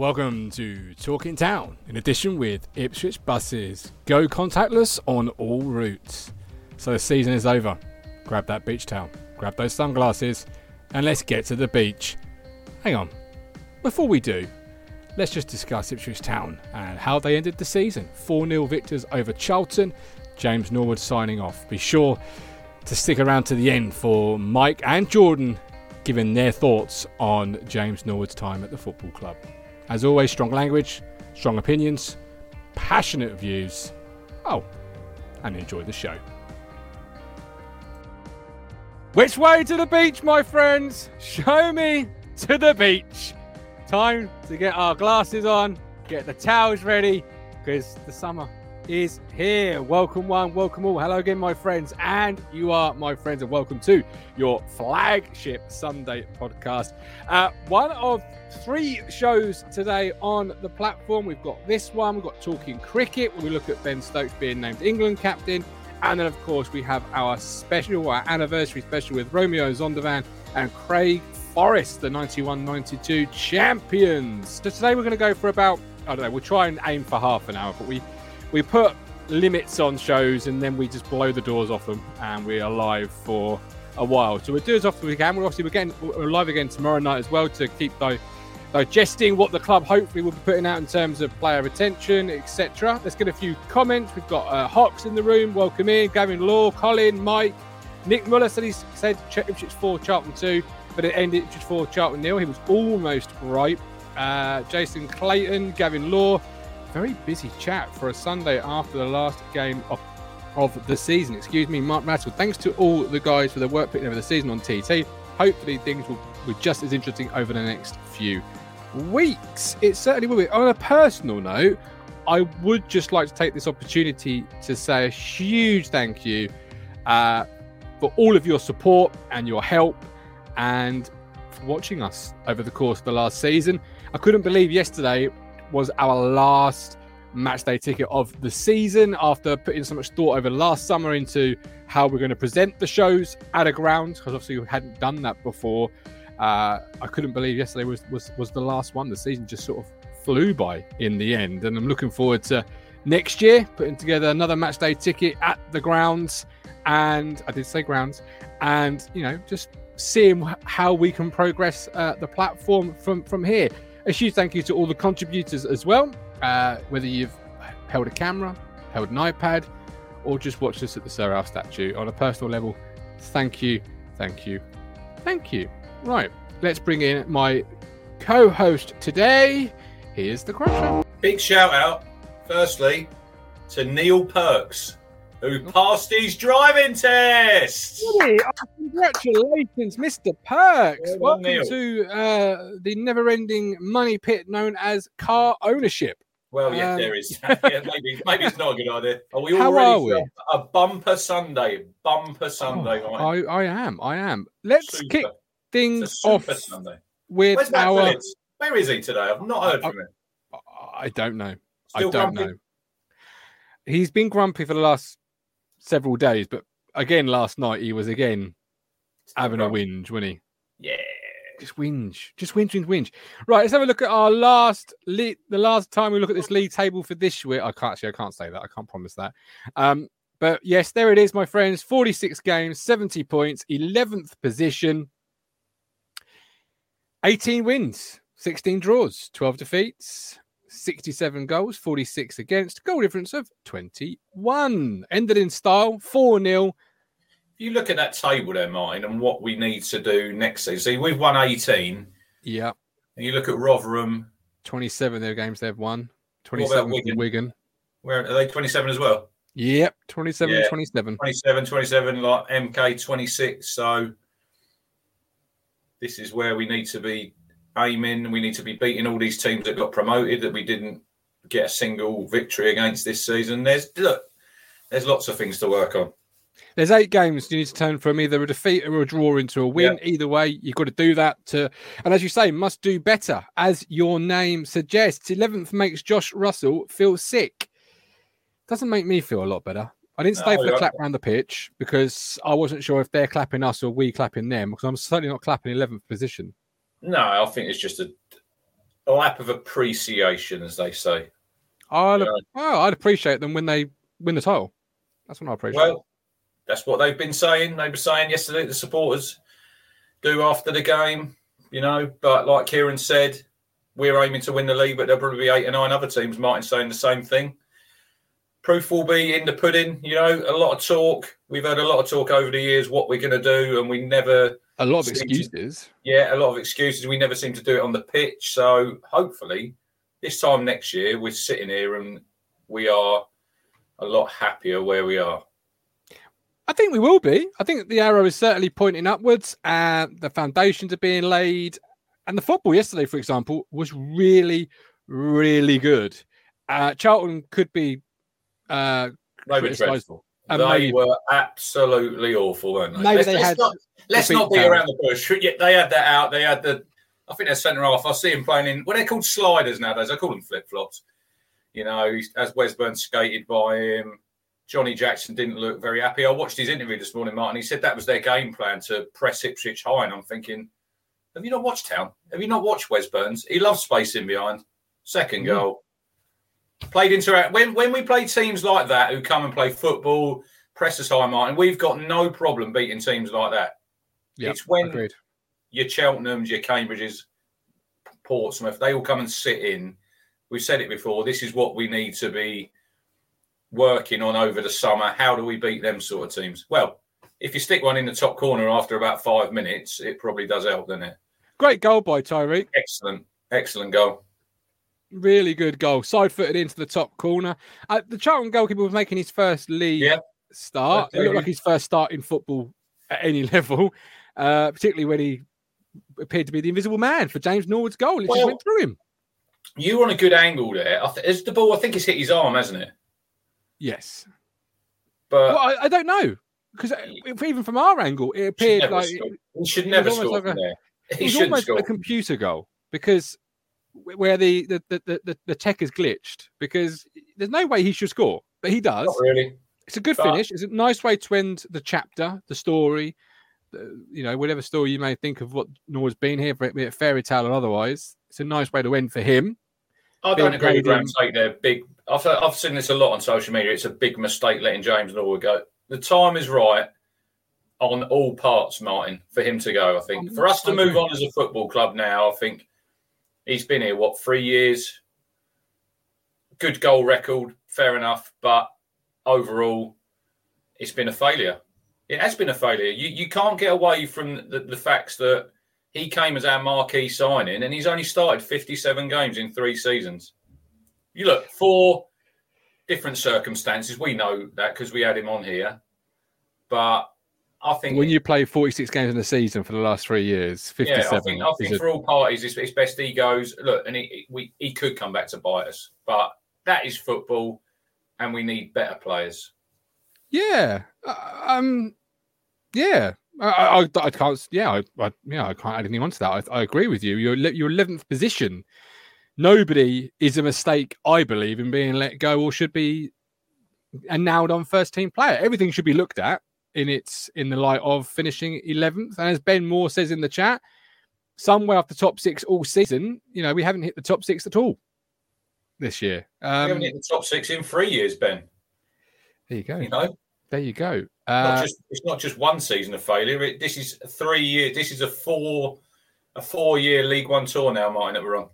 Welcome to Talking Town, an edition with Ipswich Buses. Go contactless on all routes. So the season is over. Grab that beach towel, grab those sunglasses, and let's get to the beach. Hang on. Before we do, let's just discuss Ipswich Town and how they ended the season. 4-0 victors over Charlton. James Norwood signing off. Be sure to stick around to the end for Mike and Jordan giving their thoughts on James Norwood's time at the football club. As always, strong language, strong opinions, passionate views. Oh, and enjoy the show. Which way to the beach, my friends? Show me to the beach. Time to get our glasses on, get the towels ready, because the summer is here. Welcome one, welcome all. Hello again, my friends. And you are my friends, and welcome to your flagship Sunday podcast. One of three shows today on the platform. We've got this one, we've got Talking Cricket, where we look at Ben Stokes being named England captain. And then, of course, we have our special, our anniversary special with Romeo Zondervan and Craig Forrest, the 91-92 champions. So today we're going to go for about, I don't know, we'll try and aim for half an hour, but we put limits on shows and then we just blow the doors off them and we are live for a while. So we'll do as often as we can. We're live again tomorrow night as well to keep digesting what the club hopefully will be putting out in terms of player retention, etc. Let's get a few comments. We've got Hawks in the room. Welcome in. Gavin Law, Colin, Mike. Nick Muller said he said Ipswich 4, Charlton 2, but it ended Ipswich 4, Charlton 0. He was almost right. Jason Clayton, Gavin Law. Very busy chat for a Sunday after the last game of the season. Excuse me, Mark Rattle. Thanks to all the guys for their work picking over the season on TT. Hopefully things will be just as interesting over the next few weeks. It certainly will be. On a personal note, I would just like to take this opportunity to say a huge thank you for all of your support and your help and for watching us over the course of the last season. I couldn't believe yesterday was our last matchday ticket of the season after putting so much thought over last summer into how we're going to present the shows at a ground, because obviously we hadn't done that before. I couldn't believe yesterday was the last one. The season just sort of flew by in the end, and I'm looking forward to next year putting together another matchday ticket at the grounds. And I did say grounds, and you know, just seeing how we can progress the platform from here. A huge thank you to all the contributors as well, whether you've held a camera, held an iPad, or just watched us at the Sir Ralph statue. On a personal level, thank you, thank you, thank you. Right, let's bring in my co-host today. Here's the crusher. Big shout out, firstly, to Neil Perks, who passed his driving test. Really? Oh, congratulations, Mr. Perks. Welcome Neil. To the never-ending money pit known as car ownership. Well, yeah, there is. Yeah, maybe it's not a good idea. Are we all ready for a bumper Sunday night? I am. Let's kick things off Sunday. With Where's Matt our... Phillips? Where is he today? I've not heard from him. I don't know. I don't know. He's been grumpy for the last several days, but again last night he was again having a whinge, wasn't he? Yeah, just whinge. Right, let's have a look at our last league. The last time we look at this league table for this year, I can't promise that. But yes, there it is, my friends. 46 games, 70 points, 11th position, 18 wins, 16 draws, 12 defeats. 67 goals, 46 against, goal difference of 21. Ended in style, 4-0. If you look at that table there, Martin, and what we need to do next season. See, we've won 18. Yeah. And you look at Rotherham. 27 of their games they've won. 27 Wigan. Where are they 27 as well? Yep, 27, yeah. 27. 27, like MK 26. So this is where we need to be aiming. We need to be beating all these teams that got promoted that we didn't get a single victory against this season. There's lots of things to work on. There's 8 games you need to turn from either a defeat or a draw into a win. Yep. Either way, you've got to do that. And as you say, must do better, as your name suggests. 11th makes Josh Russell feel sick. Doesn't make me feel a lot better. I didn't stay for the clap around the pitch because I wasn't sure if they're clapping us or we clapping them, because I'm certainly not clapping 11th position. No, I think it's just lap of appreciation, as they say. I'd appreciate them when they win the title. That's what I appreciate. Well, that's what they've been saying. They were saying yesterday, the supporters do after the game, you know. But like Kieran said, we're aiming to win the league, but there'll probably be 8 or 9 other teams. Martin's saying the same thing. Proof will be in the pudding, you know. A lot of talk. We've heard a lot of talk over the years what we're going to do, and we never... A lot of excuses. A lot of excuses. We never seem to do it on the pitch. So hopefully this time next year we're sitting here and we are a lot happier where we are. I think we will be. I think the arrow is certainly pointing upwards and the foundations are being laid. And the football yesterday, for example, was really, really good. Charlton could be... They were absolutely awful, weren't they? Let's not be around the bush. Yeah, they had that out. They had the... I think they're centre-half. I see him playing in... Well, they're called sliders nowadays. I call them flip-flops. You know, as Wes Burn skated by him. Johnny Jackson didn't look very happy. I watched his interview this morning, Martin. He said that was their game plan, to press Ipswich high. And I'm thinking, have you not watched Town? Have you not watched Wes Burns? He loves spacing behind. Second goal. Played interact when we play teams like that who come and play football, press us high, Martin. We've got no problem beating teams like that. Yep, it's when your Cheltenham's, your Cambridges, Portsmouth, they all come and sit in. We've said it before. This is what we need to be working on over the summer. How do we beat them sort of teams? Well, if you stick one in the top corner after about 5 minutes, it probably does help, doesn't it? Great goal by Tyreek. Excellent goal. Really good goal. Side-footed into the top corner. The Charlton goalkeeper was making his first league start. It looked like his first start in football at any level, particularly when he appeared to be the invisible man for James Norwood's goal. It just went through him. You were on a good angle there. Is the ball, I think it's hit his arm, hasn't it? Yes. But I don't know. Because even from our angle, it appeared like... He should never score from there. It was almost a computer goal, because... where the tech is glitched, because there's no way he should score, but he does. Not really. It's a good finish. It's a nice way to end the chapter, the story, you know, whatever story you may think of what Nor's been here, be it fairy tale or otherwise. It's a nice way to end for him. I don't agree with Graham's take there. I've seen this a lot on social media. It's a big mistake letting James Norwood go. The time is right on all parts, Martin, for him to go, I think. For us to move on as a football club now, I think... He's been here, 3 years? Good goal record, fair enough. But overall, it's been a failure. It has been a failure. You can't get away from the facts that he came as our marquee signing and he's only started 57 games in 3 seasons. You look, 4 different circumstances. We know that because we had him on here. But... I think when you play 46 games in a season for the last 3 years, 57. I think for all parties, it's best he goes. Look, and he could come back to bite us, but that is football, and we need better players. Yeah, I can't. I can't add anything onto that. I agree with you. Your 11th position. Nobody is a mistake, I believe, in being let go or should be announced on first team player. Everything should be looked at in the light of finishing 11th. And as Ben Moore says in the chat, somewhere off the top 6 all season, you know, we haven't hit the top 6 at all this year. We haven't hit the top 6 in 3 years, Ben. There you go. You know? There you go. It's not just one season of failure. This is 3 years. This is a 4 year League One tour now, Martin, that we're on.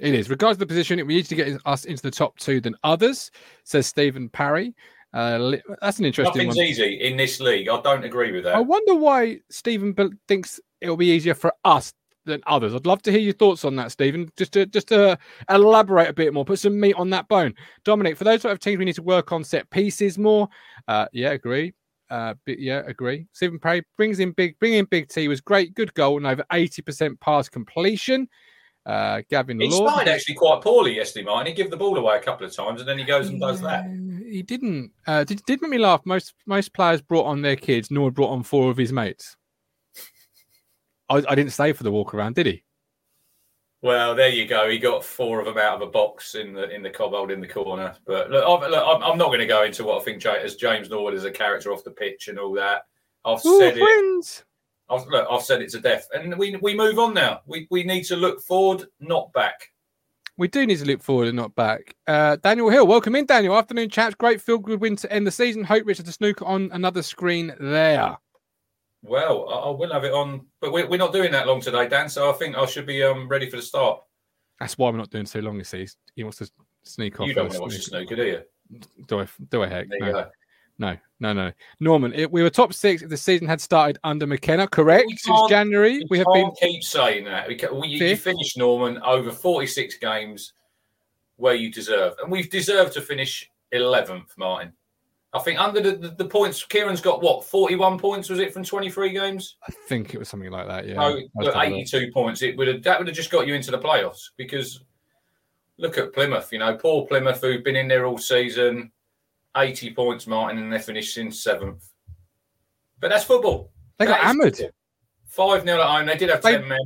It is. Regards to the position, we need to get us into the top 2 than others, says Stephen Parry. That's an interesting one. Nothing's easy in this league. I don't agree with that. I wonder why Stephen thinks it'll be easier for us than others. I'd love to hear your thoughts on that, Stephen, just to elaborate a bit more, put some meat on that bone. Dominic, for those sort of teams, we need to work on set pieces more. Agree. Agree. Stephen Parry bringing in Big T was great. Good goal and over 80% pass completion. Gavin Lord. He started actually quite poorly yesterday, Martin. He gave the ball away a couple of times and then he goes and does that. He didn't. Did make me laugh. Most players brought on their kids. Norwood brought on 4 of his mates. I didn't stay for the walk around, did he? Well, there you go. He got 4 of them out of a box in the cobbled in the corner. But look, I'm not going to go into what I think as James Norwood is a character off the pitch and all that. I've said it to death. And we move on now. We need to look forward, not back. We do need to look forward and not back. Daniel Hill, welcome in, Daniel. Afternoon, chaps. Great feel-good win to end the season. Hope Richard to snooker on another screen there. Well, I will have it on, but we're not doing that long today, Dan, so I think I should be ready for the start. That's why we're not doing so long, you see. He wants to sneak off. You don't want to watch the snooker, do you? Do I heck? No. Norman, we were top six if the season had started under McKenna, correct? Since January, we have been. Keep saying that. You finished, Norman, over 46 games where you deserve, and we've deserved to finish 11th, Martin. I think under the points, Kieran's got what 41 points was it from 23 games? I think it was something like that. Yeah, no, 82 points. That would have just got you into the playoffs because look at Plymouth. You know, poor Plymouth who've been in there all season. 80 points, Martin, and they finished in 7th. But that's football. They got hammered. 5-0 at home. They did have 10 men.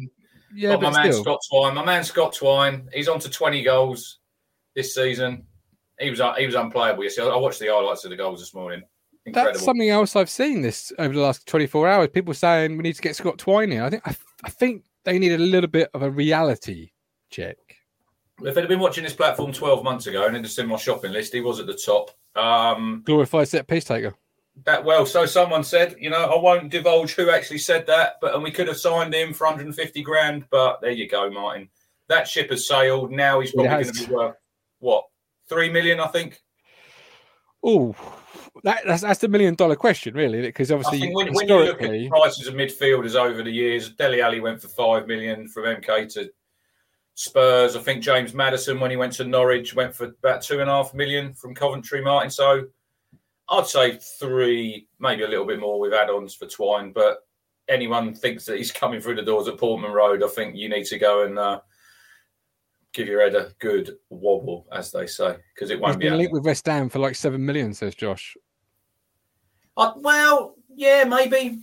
Yeah, but my man Scott Twine, he's on to 20 goals this season. He was unplayable. You see, I watched the highlights of the goals this morning. Incredible. That's something else I've seen this over the last 24 hours. People saying we need to get Scott Twine here. I think they need a little bit of a reality check. If I'd been watching this platform 12 months ago and had seen my shopping list, he was at the top. Glorified set piece taker. So someone said, you know, I won't divulge who actually said that, but and we could have signed him for 150 grand. But there you go, Martin. That ship has sailed. Now he's probably going to be worth what 3 million, I think. Oh, that's the $1 million question, really, because obviously I think when you look at prices of midfielders over the years, Dele Alli went for 5 million from MK to Spurs. I think James Maddison, when he went to Norwich, went for about 2.5 million from Coventry, Martin. So I'd say 3, maybe a little bit more with add-ons for Twine. But anyone thinks that he's coming through the doors at Portman Road, I think you need to go and give your head a good wobble, as they say, because it won't be. He's been linked with West Ham for like 7 million, says Josh. Maybe.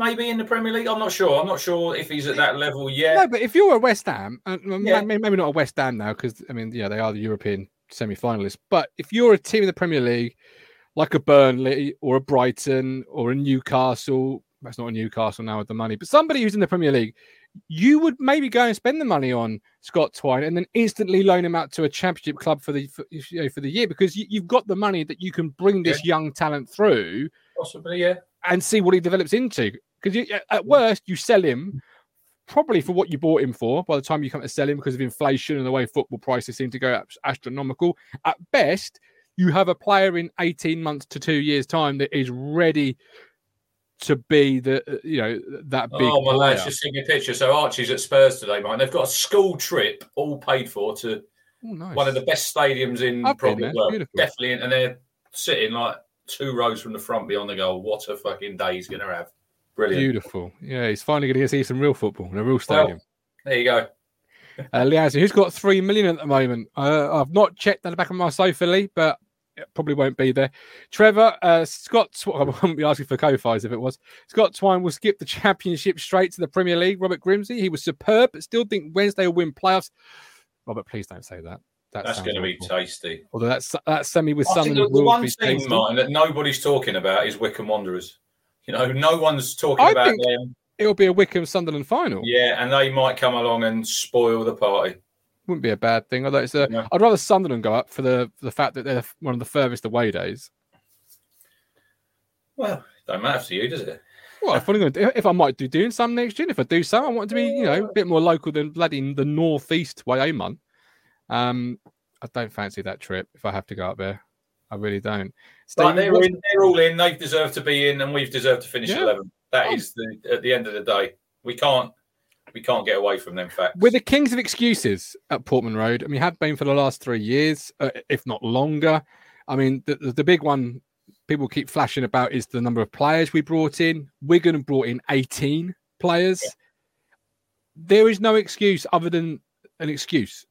Maybe in the Premier League. I'm not sure if he's at that level yet. No, but if you're a West Ham, maybe not a West Ham now, because, I mean, yeah, they are the European semi-finalists. But if you're a team in the Premier League, like a Burnley or a Brighton or a Newcastle, that's not a Newcastle now with the money, but somebody who's in the Premier League, you would maybe go and spend the money on Scott Twine and then instantly loan him out to a championship club for the year, because you've got the money that you can bring this young talent through. Possibly, yeah. And see what he develops into. Because at worst, you sell him probably for what you bought him for by the time you come to sell him because of inflation and the way football prices seem to go up astronomical. At best, you have a player in 18 months to 2 years' time that is ready to be that big player. Oh, my lad's just seen a picture. So Archie's at Spurs today, mate. They've got a school trip all paid for to one of the best stadiums in probably the world. Definitely. And they're sitting like 2 rows from the front beyond the goal. What a fucking day he's going to have. Brilliant. Beautiful. Yeah, he's finally going to see some real football in a real stadium. Well, there you go. Leanne, who's got 3 million at the moment? I've not checked on the back of my sofa, Lee, but it probably won't be there. Trevor, I wouldn't be asking for co-fives if it was. Scott Twine will skip the championship straight to the Premier League. Robert Grimsey, he was superb, but still think Wednesday will win playoffs. Robert, please don't say that. That's going to be tasty. Although that semi with Sunderland will be tasty. The one thing, Martin, that nobody's talking about is Wycombe Wanderers. You know, no one's talking about them. It'll be a Wycombe-Sunderland final. Yeah, and they might come along and spoil the party. Wouldn't be a bad thing. Although I'd rather Sunderland go up for the fact that they're one of the furthest away days. Well, don't matter to you, does it? Well, if I might be doing some next year, if I do some, I want it to be, a bit more local than bloody the northeast Wyoming. I don't fancy that trip if I have to go up there. I really don't. But they're all in. They've deserved to be in, and we've deserved to finish 11th. That is at the end of the day. We can't get away from them facts. We're the kings of excuses at Portman Road, and we have been for the last 3 years, if not longer. I mean, the big one people keep flashing about is the number of players we brought in. Wigan brought in 18 players. Yeah. There is no excuse other than an excuse.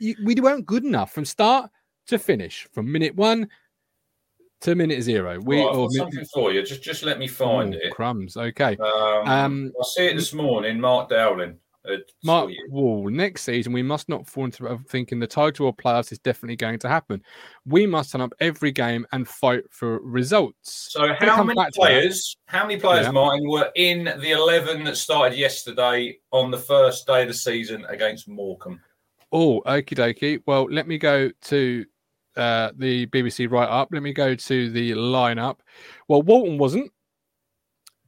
We weren't good enough from start to finish, from minute 1 to minute 0. Something for you. Just let me find it. Crumbs. Okay. I see it this morning. Mark Dowling. Mark Wall. Next season, we must not fall into thinking the title or playoffs is definitely going to happen. We must turn up every game and fight for results. So how many players, Martin, were in the 11 that started yesterday on the first day of the season against Morecambe? Oh, okie dokie. Well, let me go to the BBC write-up. Let me go to the lineup. Well, Walton wasn't.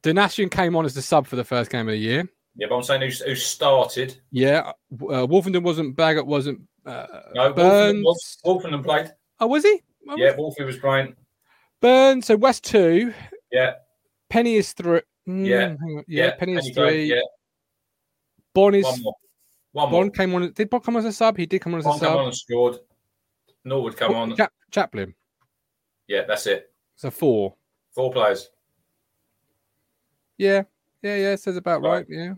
Dinashian came on as the sub for the first game of the year. Yeah, but I'm saying who started. Yeah, Wolfenden wasn't, Baggett wasn't. No, Burns. Wolfenden played. Oh, was he? Wolfie was playing. Burns, so West 2. Yeah. Penny is 3. Penny is 3. Yeah. Bond is... One more. Bond came on. Did Bond come on as a sub? He did come on as a sub. Bond came on and scored. Norwood came on. Chaplin. Yeah, that's it. So 4. 4 players. Yeah. Says about right. Yeah.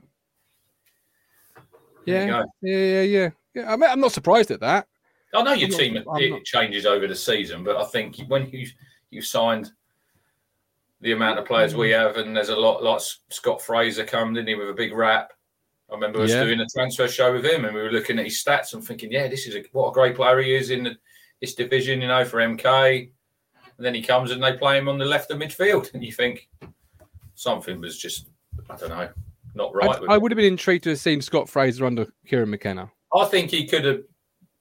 I mean, I'm not surprised at that. I know your team changes over the season, but I think when you signed the amount of players we have, and there's a lot. Like Scott Fraser come, didn't he, with a big rap. I remember us doing a transfer show with him, and we were looking at his stats and thinking, this is what a great player he is in this division, for MK. And then he comes and they play him on the left of midfield, and you think something was just, I don't know, not right. I would have been intrigued to have seen Scott Fraser under Kieran McKenna. I think he could have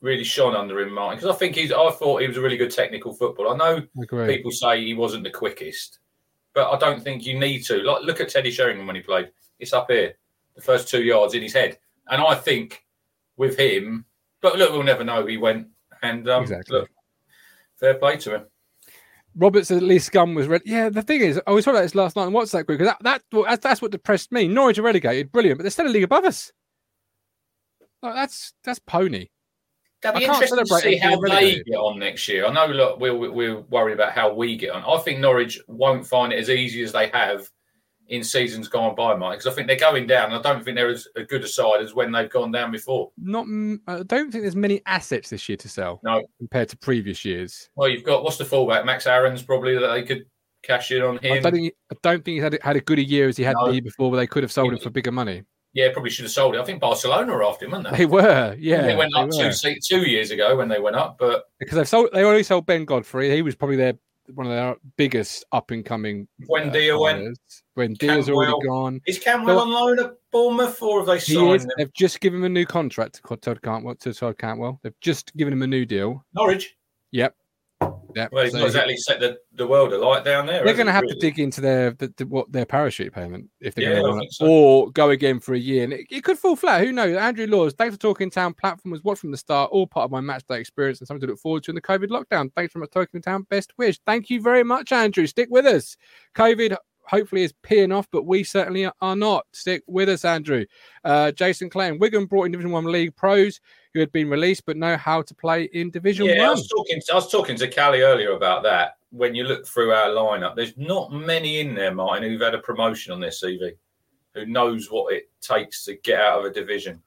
really shone under him, Martin, because I thought he was a really good technical footballer. I know people say he wasn't the quickest, but I don't think you need to. Like, look at Teddy Sheringham when he played. It's up here. The first 2 yards in his head. And I think with him, but look, we'll never know. He went and look, fair play to him. Roberts at least Scum was ready. Yeah, the thing is, I was talking about this last night in WhatsApp group, because that's what depressed me. Norwich are relegated, brilliant, but they're still a league above us. Like, that's pony. That'd be interesting to see how they get on next year. I know, look, we'll worry about how we get on. I think Norwich won't find it as easy as they have in seasons gone by, Mike, because I think they're going down. I don't think they're as good a side as when they've gone down before. I don't think there's many assets this year to sell. No, compared to previous years. Well, you've got what's the fullback? Max Aaron's probably that they could cash in on him. I don't think he had a good a year as he had the year before, where they could have sold him for bigger money. Yeah, probably should have sold it. I think Barcelona were after him, weren't they? They were. Yeah, they went up 2 years ago when they went up, but because they already sold Ben Godfrey. He was probably one of their biggest up-and-coming Buendia went. Buendia's already gone. Is Camwell on loan at Bournemouth, or have they signed him? They've just given him a new contract to Todd Cantwell. They've just given him a new deal. Norwich? Yep. Well, he's not exactly set the world alight down there. They're going to have to dig into their parachute payment if they're going to want it. Or go again for a year. And it could fall flat. Who knows? Andrew Laws, thanks for Talking Town. Platform was watched from the start. All part of my matchday experience and something to look forward to in the COVID lockdown. Thanks for my Talking Town best wish. Thank you very much, Andrew. Stick with us. COVID hopefully is peeing off, but we certainly are not. Stick with us, Andrew. Jason Clayton, Wigan brought in Division 1 League pros who had been released but know how to play in Division 1. I was talking to Callie earlier about that. When you look through our lineup, there's not many in there, Martin, who've had a promotion on their CV, who knows what it takes to get out of a division.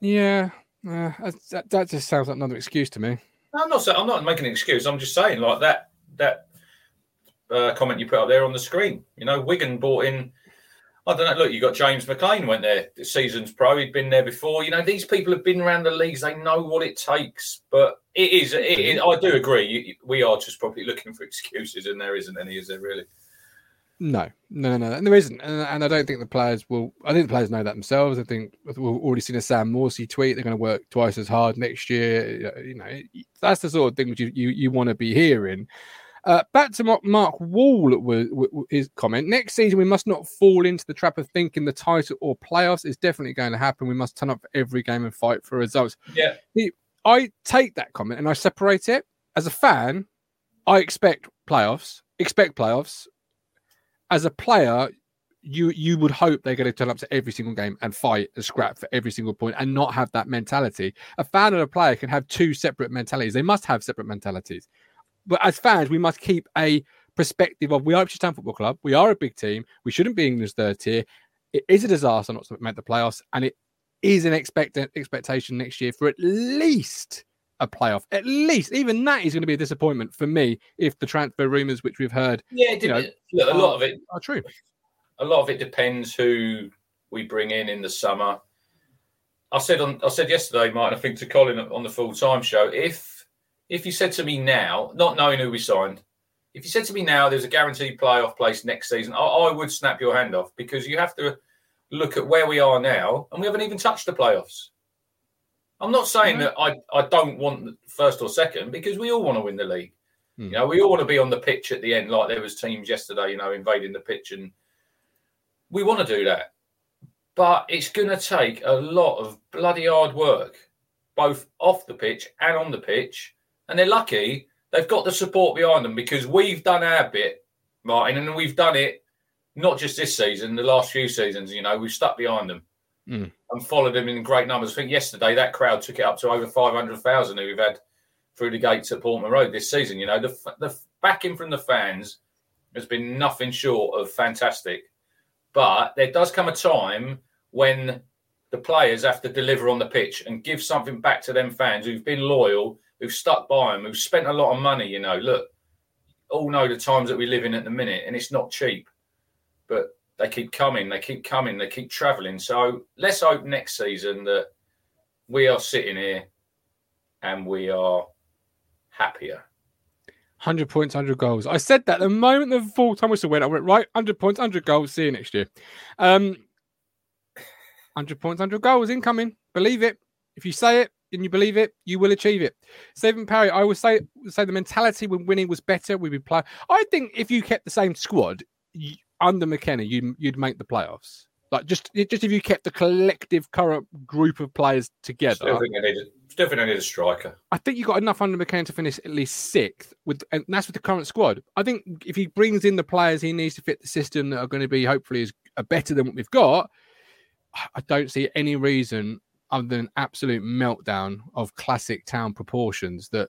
Yeah, that just sounds like another excuse to me. I'm not making an excuse. I'm just saying, like that. Comment you put up there on the screen. Wigan bought in, I don't know, look, you got James McLean went there, the season's pro, he'd been there before. These people have been around the leagues, they know what it takes. But it is I do agree, we are just probably looking for excuses, and there isn't any, is there really? No, and there isn't. And I don't think the players will, I think the players know that themselves. I think we've already seen a Sam Morsey tweet, they're going to work twice as hard next year. That's the sort of thing you want to be hearing. Back to Mark Wall with his comment. Next season, we must not fall into the trap of thinking the title or playoffs is definitely going to happen. We must turn up for every game and fight for results. Yeah, I take that comment and I separate it. As a fan, I expect playoffs. As a player, you would hope they're going to turn up to every single game and fight and scrap for every single point and not have that mentality. A fan and a player can have two separate mentalities. They must have separate mentalities. But as fans, we must keep a perspective of we are Ipswich Town Football Club. We are a big team. We shouldn't be England's third tier. It is a disaster not to make the playoffs. And it is an expectation next year for at least a playoff. At least. Even that is going to be a disappointment for me if the transfer rumours, which we've heard, a lot of it are true. A lot of it depends who we bring in the summer. I said yesterday, Martin, I think to Colin on the full-time show, If you said to me now, not knowing who we signed, if you said to me now there's a guaranteed playoff place next season, I would snap your hand off, because you have to look at where we are now, and we haven't even touched the playoffs. I'm not saying that I don't want first or second, because we all want to win the league. Mm. You know, we all want to be on the pitch at the end, like there was teams yesterday, you know, invading the pitch, and we want to do that. But it's going to take a lot of bloody hard work, both off the pitch and on the pitch. And they're lucky they've got the support behind them, because we've done our bit, Martin, and we've done it not just this season, the last few seasons, you know, we've stuck behind them and followed them in great numbers. I think yesterday that crowd took it up to over 500,000 who we've had through the gates at Portman Road this season. You know, the backing from the fans has been nothing short of fantastic. But there does come a time when the players have to deliver on the pitch and give something back to them fans who've been loyal, who've stuck by them, who've spent a lot of money. You know, look, all know the times that we live in at the minute, and it's not cheap. But they keep coming, they keep travelling. So let's hope next season that we are sitting here and we are happier. 100 points, 100 goals. I said that the moment the full-time whistle went, I went, right, 100 points, 100 goals, see you next year. 100 points, 100 goals, incoming. Believe it. If you say it and you believe it, you will achieve it. Stephen Parry, I would say the mentality when winning was better. We'd be playing. I think if you kept the same squad under McKenna, you'd make the playoffs. Like just if you kept the collective current group of players together. Still think I need a striker. I think you got enough under McCann to finish at least sixth, and that's with the current squad. I think if he brings in the players he needs to fit the system that are going to be hopefully are better than what we've got, I don't see any reason other than an absolute meltdown of classic town proportions that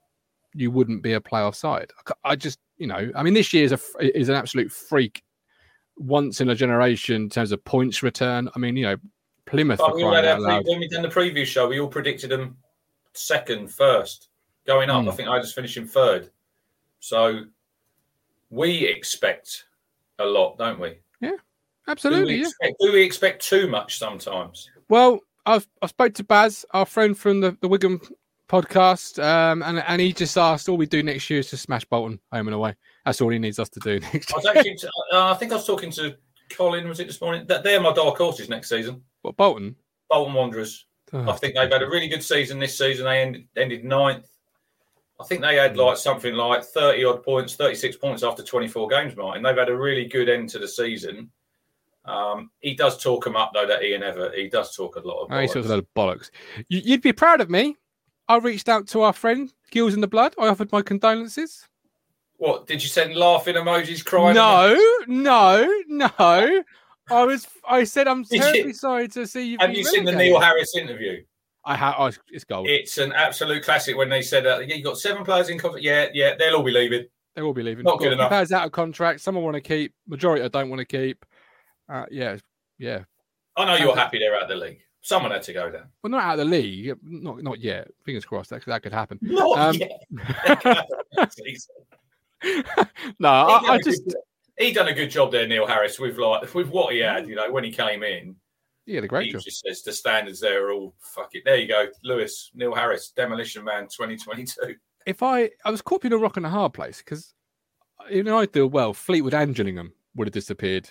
you wouldn't be a playoff side. I just, you know, I mean, this year is an absolute freak, once in a generation in terms of points return. I mean, you know, Plymouth. But we all had when we done the preview show, we all predicted them second, first, going up. I think I just finished in third. So we expect a lot, don't we? Yeah, absolutely. Do we expect too much sometimes? Well, I spoke to Baz, our friend from the Wigan podcast, and he just asked, all we do next year is to smash Bolton home and away. That's all he needs us to do next year. I think I was talking to Colin, was it this morning? That they're my dark horses next season. What, Bolton? Bolton Wanderers. I think they've had a really good season this season. They ended ninth. I think they had like something like 30-odd points, 36 points after 24 games, Martin. They've had a really good end to the season. He does talk them up, though, that Ian Everett. He does talk a lot of bollocks. He talks a lot of bollocks. You'd be proud of me. I reached out to our friend, Gills in the Blood. I offered my condolences. What, did you send laughing emojis, crying? No. I said I'm terribly sorry to see you. Have you seen the Neil Harris interview? I have. Oh, it's gold. It's an absolute classic when they said, "Yeah, you got seven players in contract. Yeah, they'll all be leaving. Not good enough. Players out of contract. Some I want to keep. Majority I don't want to keep. Yeah. I know you're happy they're out of the league. Someone had to go there. Well, not out of the league. Not yet. Fingers crossed. That could happen. Not yet. No, I just. He done a good job there, Neil Harris, with what he had, you know, when he came in. Yeah, the great job. He just says the standards there are all, fuck it. There you go, Lewis, Neil Harris, Demolition Man 2022. If I was caught in a rock and a hard place, because, you know, I'd do well, Fleetwood and Gillingham would have disappeared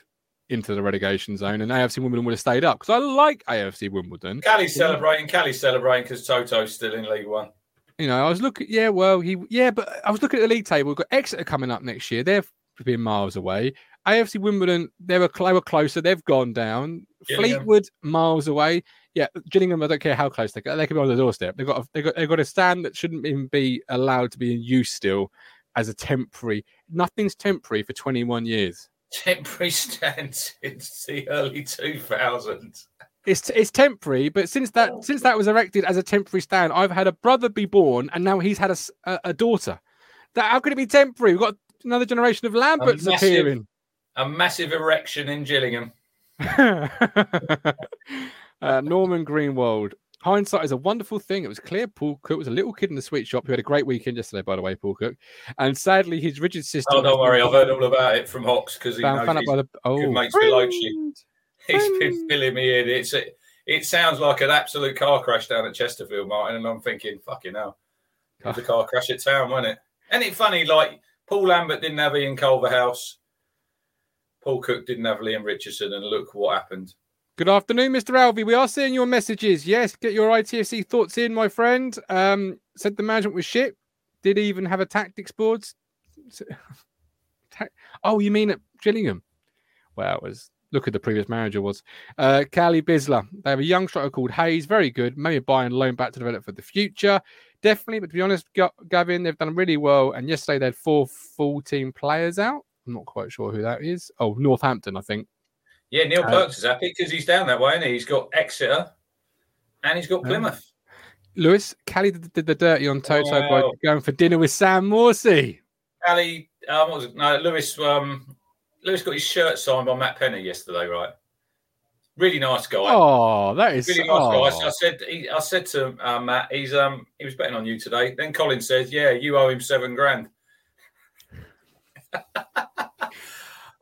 into the relegation zone and AFC Wimbledon would have stayed up, because I like AFC Wimbledon. Cali's celebrating because Toto's still in League One. You know, I was looking, but I was looking at the league table. We've got Exeter coming up next year. They're being miles away. AFC Wimbledon, they were closer. They've gone down. Gillingham. Fleetwood, miles away. Yeah, Gillingham, I don't care how close they go. They could be on the doorstep. They've got a stand that shouldn't even be allowed to be in use still as a temporary. Nothing's temporary for 21 years. Temporary stand since the early 2000s. It's temporary, but since that was erected as a temporary stand, I've had a brother be born, and now he's had a daughter. How could it be temporary? We've got another generation of Lamberts appearing. A massive erection in Gillingham. Norman Greenwald. Hindsight is a wonderful thing. It was clear Paul Cook was a little kid in the sweet shop who had a great weekend yesterday, by the way, Paul Cook. And sadly, his rigid system... Oh, don't worry. I've heard all about it from Hawks because he knows good mates below you. He's been filling me in. It sounds like an absolute car crash down at Chesterfield, Martin, and I'm thinking, fucking hell. It was a car crash at town, wasn't it? And it's funny, like... Paul Lambert didn't have Ian Culverhouse. Paul Cook didn't have Liam Richardson, and look what happened. Good afternoon, Mr. Alvey. We are seeing your messages. Yes, get your ITFC thoughts in, my friend. Said the management was shit. Did he even have a tactics board? Oh, you mean at Gillingham? Well, it was... Look at the previous manager was. Cali Bisler. They have a young striker called Hayes. Very good. Maybe buy and loan back to develop for the future. Definitely. But to be honest, Gavin, they've done really well. And yesterday they had four full-team players out. I'm not quite sure who that is. Oh, Northampton, I think. Yeah, Neil Perks is happy because he's down that way, isn't he? He's got Exeter and he's got Plymouth. Lewis, Cali did the dirty on Toto by going for dinner with Sam Morsey. Cali, what was it? No, Lewis... Lewis got his shirt signed by Matt Penner yesterday, right? Really nice guy. Oh, that is really nice guy. So I said to Matt, he was betting on you today. Then Colin says, "Yeah, you owe him $7,000."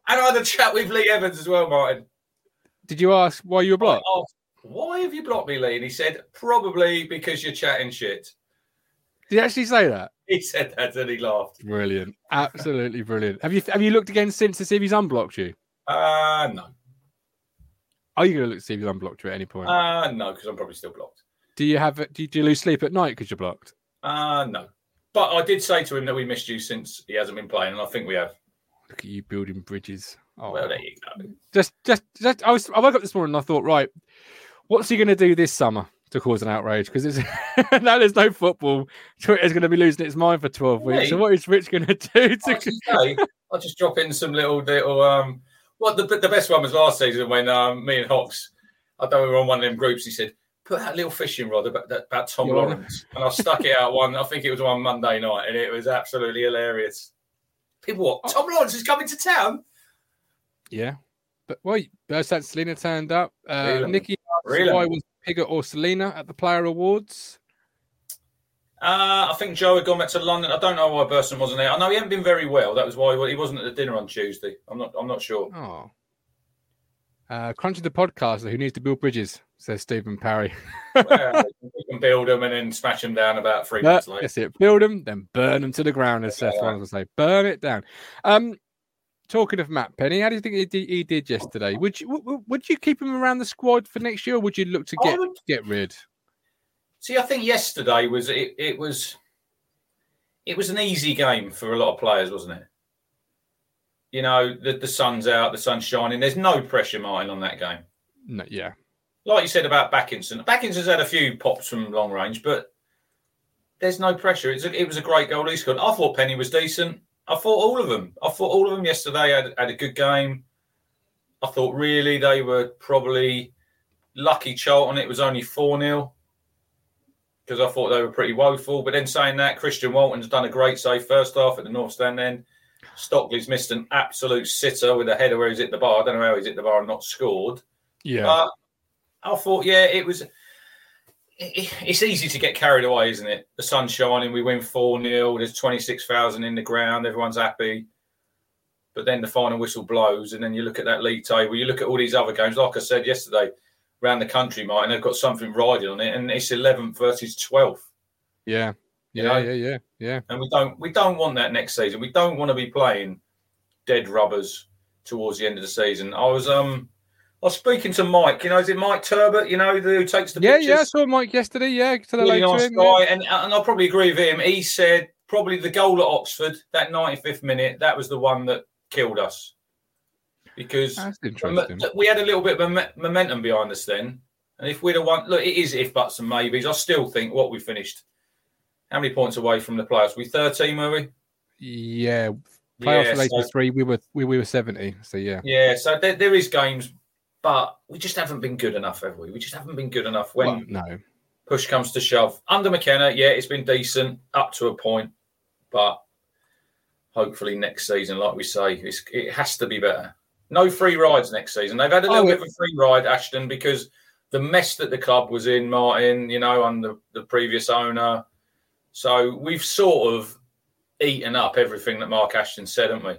And I had a chat with Lee Evans as well, Martin. Did you ask why you were blocked? I asked, why have you blocked me, Lee? And he said, "Probably because you're chatting shit." Did he actually say that? He said that and he laughed. Brilliant. Absolutely brilliant. Have you looked again since to see if he's unblocked you? No. Are you going to look to see if he's unblocked you at any point? No, because I'm probably still blocked. Do you lose sleep at night because you're blocked? No. But I did say to him that we missed you since he hasn't been playing, and I think we have. Look at you building bridges. Oh, well, there you go. Just I woke up this morning and I thought, right, what's he going to do this summer to cause an outrage? Because it's now there's no football. Twitter's going to be losing its mind for 12 weeks. So what is Rich going to do? I'll just drop in some little. Well, the best one was last season when me and Hawks, I don't know, we were on one of them groups. He said, "Put that little fishing rod about Tom Lawrence," and I stuck it out one. I think it was one Monday night, and it was absolutely hilarious. People, Tom Lawrence is coming to town. Yeah, but wait, Bersat Selena turned up. Nikki why was Pigger or Selena at the Player Awards? I think Joe had gone back to London. I don't know why Burson wasn't there. I know he hadn't been very well. That was why he wasn't at the dinner on Tuesday. I'm not sure. Oh. Crunching the podcaster who needs to build bridges, says Stephen Parry. Well, you can build them and then smash them down about 3 minutes later. That's it. Build them, then burn them to the ground, as Seth Rollins would say. Burn it down. Talking of Matt Penny, how do you think he did yesterday? Would you keep him around the squad for next year, or would you look to get rid? See, I think yesterday was it was an easy game for a lot of players, wasn't it? You know, the sun's out, the sun's shining. There's no pressure, Martin, on that game. No, yeah. Like you said about Backinson. Backinson's had a few pops from long range, but there's no pressure. It was a great goal he scored. I thought Penny was decent. I thought all of them yesterday had a good game. I thought really they were probably lucky Charlton. It was only 4-0 because I thought they were pretty woeful. But then saying that, Christian Walton's done a great save first half at the North Stand then. Stockley's missed an absolute sitter with a header where he's hit the bar. I don't know how he's hit the bar and not scored. Yeah. But I thought, yeah, it was... It's easy to get carried away, isn't it? The sun's shining, we win 4-0, there's 26,000 in the ground, everyone's happy. But then the final whistle blows, and then you look at that league table, you look at all these other games. Like I said yesterday, around the country, Martin, they've got something riding on it, and it's 11th versus 12th. Yeah. Yeah, you know? Yeah. And we don't want that next season. We don't want to be playing dead rubbers towards the end of the season. I was speaking to Mike, you know, is it Mike Turbot, you know, who takes the pictures? Yeah, I saw Mike yesterday, yeah. To the really nice guy, yeah. And I'll probably agree with him. He said probably the goal at Oxford, that 95th minute, that was the one that killed us. Because that's interesting. We had a little bit of momentum behind us then. And if we'd have won, look, it is if, buts and maybes. I still think what we finished, how many points away from the playoffs? We 13, were we? Yeah. Playoffs related to 3, we were 70, so yeah. Yeah, so there is games... But we just haven't been good enough, have we? We just haven't been good enough when push comes to shove. Under McKenna, yeah, it's been decent up to a point. But hopefully next season, like we say, it has to be better. No free rides next season. They've had a little bit of a free ride, Ashton, because the mess that the club was in, Martin, you know, under the previous owner. So we've sort of eaten up everything that Mark Ashton said, haven't we?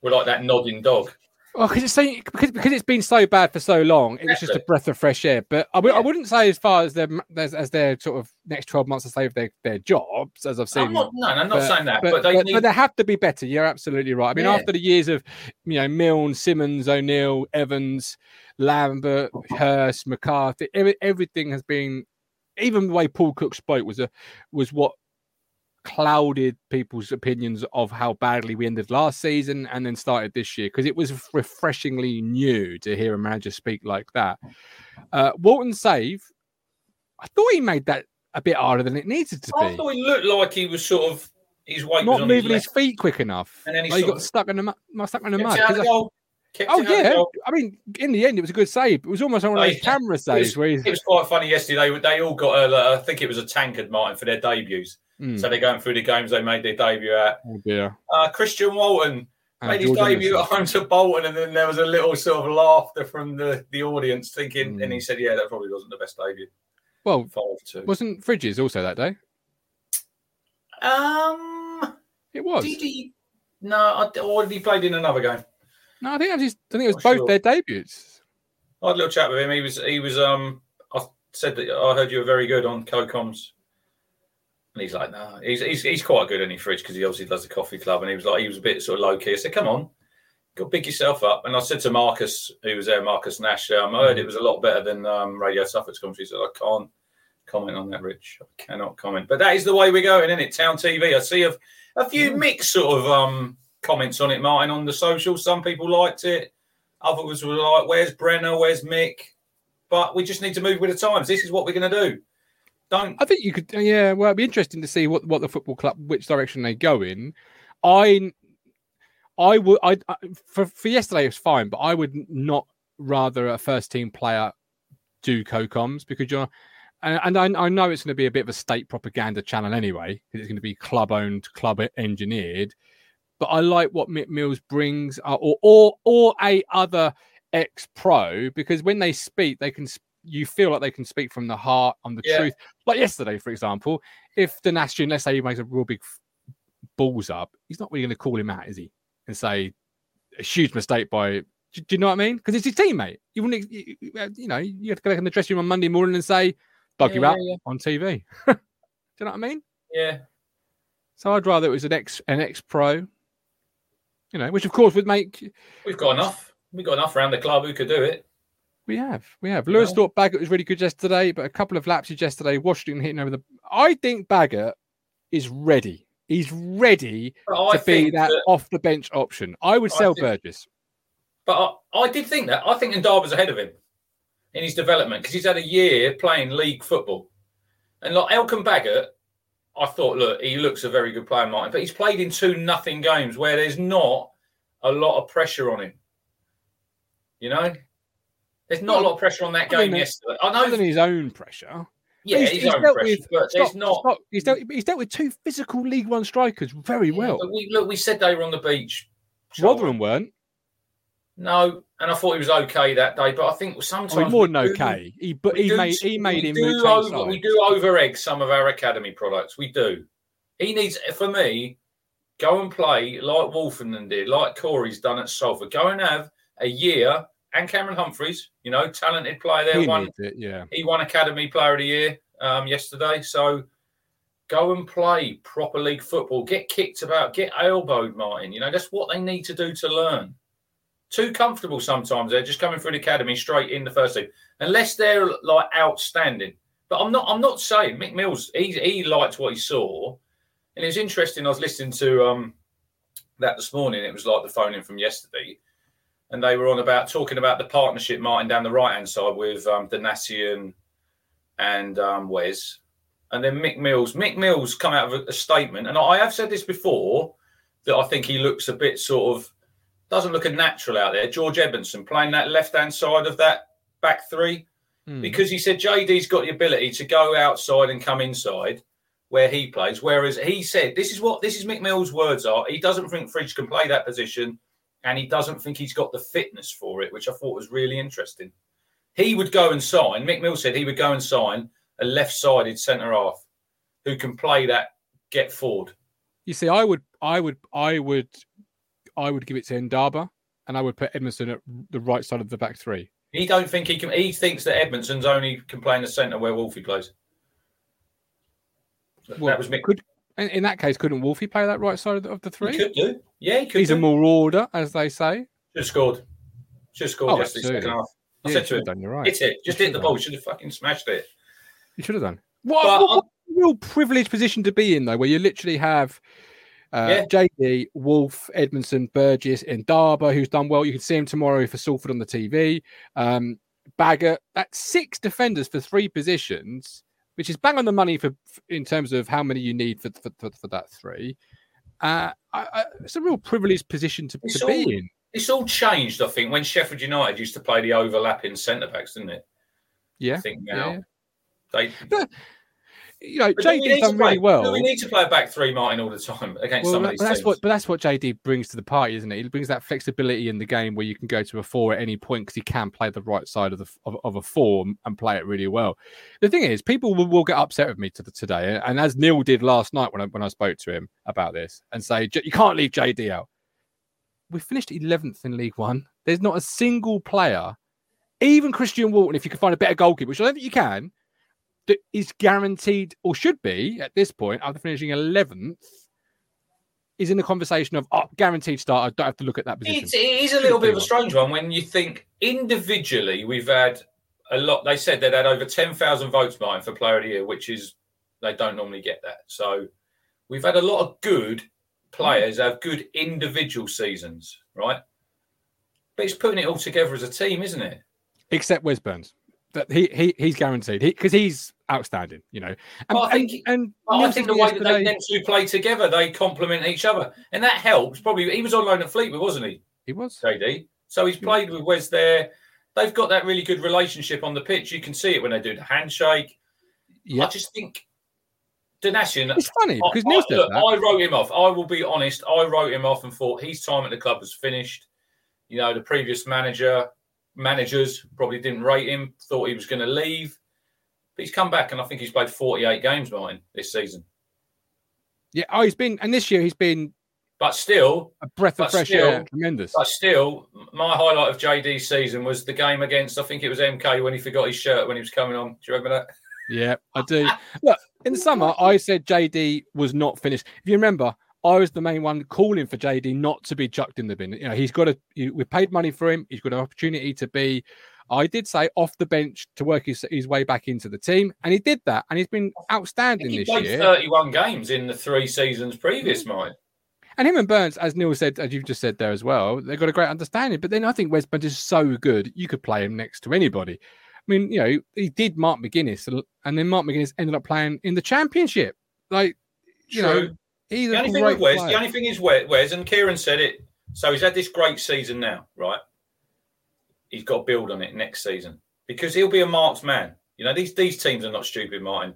We're like that nodding dog. Well, because it's been so bad for so long, it was just a breath of fresh air. But I wouldn't say as far as their sort of next 12 months to save their jobs, as I've seen. I'm not saying that. But they have to be better. You're absolutely right. I mean, after the years of Milne, Simmons, O'Neill, Evans, Lambert, Hurst, McCarthy, everything has been. Even the way Paul Cook spoke was what clouded people's opinions of how badly we ended last season and then started this year, because it was refreshingly new to hear a manager speak like that. Walton's save, I thought he made that a bit harder than it needed to be. I thought he looked like he was sort of his weight not was on moving his feet quick enough, and then he got stuck in the mud. I mean, in the end, it was a good save. It was almost one of those camera saves. It was quite funny yesterday. They all got, I think it was a tankard, Martin, for their debuts. So they're going through the games they made their debut at. Oh, dear. Christian Walton made his debut at home to Bolton, and then there was a little sort of laughter from the audience thinking, and he said, yeah, that probably wasn't the best debut. Well, 5-2. Wasn't Fridges also that day? It was. Did he? No, or did he played in another game? No, I think it was both their debuts. I had a little chat with him. He was I said that I heard you were very good on CoComs. And he's like, no, he's quite good in his fridge, because he obviously does the coffee club. And he was like, he was a bit sort of low key. I said, come on, go big yourself up. And I said to Marcus, who was there, Marcus Nash, I heard it was a lot better than Radio Suffolk's commentary. He said, I can't comment on that, Rich. I cannot comment. But that is the way we're going, isn't it? Town TV. I see a few mixed sort of comments on it, Martin, on the social. Some people liked it. Others were like, where's Brenner? Where's Mick? But we just need to move with the times. This is what we're going to do. I think you could, yeah. Well, it'd be interesting to see what the football club, which direction they go in. I would for yesterday it was fine, but I would not rather a first team player do CoComs, because you're, and I know it's going to be a bit of a state propaganda channel anyway, because it's going to be club owned, club engineered. But I like what Mick Mills brings, or a other ex pro, because when they speak, they can. You feel like they can speak from the heart on the truth. Like yesterday, for example, if the Nashton, let's say he makes a real big balls up, he's not really going to call him out, is he? And say, a huge mistake by... Do you know what I mean? Because it's his teammate. You wouldn't, you have to go back in the dressing room on Monday morning and say, bug you up on TV. Do you know what I mean? Yeah. So I'd rather it was an ex-pro, which of course would make... We've got enough. We've got enough around the club who could do it. We have. Lewis thought Baggett was really good yesterday, but a couple of lapses yesterday. Washington hitting over the... I think Baggett is ready. He's ready to be that off-the-bench option. I would sell Burgess. But I did think that. I think Ndada's ahead of him in his development, because he's had a year playing league football. And like Elkan Baggett, I thought, look, he looks a very good player, Martin, but he's played in 2-0 games where there's not a lot of pressure on him. You know? There's not a lot of pressure on that game yesterday. I know than his own pressure. Yeah, he's own dealt pressure. He's dealt with two physical League One strikers very well. We said they were on the beach. Rotherham weren't. No, and I thought he was okay that day, but I think sometimes... Oh, more than okay. We do over-egg some of our academy products. We do. He needs, for me, go and play like Wolfenden did, like Corey's done at Salford. Go and have a year... And Cameron Humphreys, talented player there. He won Academy Player of the Year yesterday. So go and play proper league football. Get kicked about, get elbowed, Martin. That's what they need to do to learn. Too comfortable sometimes. They're just coming through the academy straight in the first team, unless they're like outstanding. But I'm not saying Mick Mills. He liked what he saw, and it was interesting. I was listening to that this morning. It was like the phone in from yesterday. And they were on about talking about the partnership, Martin, down the right hand side with Danassian and Wes. And then Mick Mills. Mick Mills come out of a statement, and I have said this before, that I think he looks a bit sort of, doesn't look a natural out there. George Ebenson playing that left hand side of that back three, because he said JD's got the ability to go outside and come inside where he plays. Whereas he said, this is Mick Mills' words are, he doesn't think Fridge can play that position. And he doesn't think he's got the fitness for it, which I thought was really interesting. He would go and sign, Mick Mills said he would go and sign a left-sided centre-half who can play that, get forward. You see, I would give it to Ndaba and I would put Edmondson at the right side of the back three. He don't think he can. He thinks that Edmondson's only can play in the centre where Wolfie plays. Well, that was me. In that case, couldn't Wolfie play that right side of the three? He could do. Yeah, he could. He's a marauder, as they say. Should have scored just the second half. I said to him, done, you're right. Hit it. Just hit the ball. Should have fucking smashed it. You should have done. What a real privileged position to be in, though, where you literally have JD, Wolf, Edmondson, Burgess, and Darba, who's done well. You can see him tomorrow for Salford on the TV. Baggett. That's six defenders for three positions, which is bang on the money for in terms of how many you need for that three. It's a real privileged position to be in. It's all changed, I think, when Sheffield United used to play the overlapping centre-backs, didn't it? Yeah. I think now. Yeah. But JD's done really well. Do we need to play a back three, Martin, all the time against some of these teams? That's what JD brings to the party, isn't it? He brings that flexibility in the game where you can go to a four at any point because he can play the right side of a four and play it really well. The thing is, people will get upset with me today, and as Neil did last night when I spoke to him about this, and say, you can't leave JD out. We finished 11th in League One. There's not a single player, even Christian Walton, if you can find a better goalkeeper, which I don't think you can, that is guaranteed or should be at this point after finishing 11th, is in the conversation of guaranteed start. I don't have to look at that position. It is a little bit of a strange one when you think individually we've had a lot. They said they'd had over 10,000 votes, Martin, for Player of the Year, which is they don't normally get that. So we've had a lot of good players have good individual seasons, right? But it's putting it all together as a team, isn't it? Except Wes Burns, that he's guaranteed because he's outstanding, you know. I think the way that they two play together, they complement each other, and that helps. Probably he was on loan at Fleetwood, wasn't he? He was JD, so he's played with Wes there. They've got that really good relationship on the pitch. You can see it when they do the handshake. Yep. I just think. Dinashian, it's funny because Neil said that. I wrote him off. I will be honest. I wrote him off and thought his time at the club was finished. You know, the previous managers probably didn't rate him, thought he was going to leave. But he's come back and I think he's played 48 games, Martin, this season. Yeah, he's been, and this year he's been. But still, a breath of fresh air, tremendous. But still, my highlight of JD's season was the game against, I think it was MK when he forgot his shirt when he was coming on. Do you remember that? Yeah, I do. Look, in the summer, I said JD was not finished. If you remember, I was the main one calling for JD not to be chucked in the bin. You know, we paid money for him. He's got an opportunity to be, I did say, off the bench to work his way back into the team. And he did that. And he's been outstanding this year. He played 31 games in the three seasons previous, Mike. And him and Burns, as Neil said, as you've just said there as well, they've got a great understanding. But then I think Wes Burns is so good, you could play him next to anybody. I mean, you know, he did Mark McGuinness, and then Mark McGuinness ended up playing in the Championship. Like, you True. Know, he's the only thing with Wes, player. The only thing is Wes, and Kieran said it. So he's had this great season now, right? He's got to build on it next season because he'll be a marked man. You know, these teams are not stupid, Martin.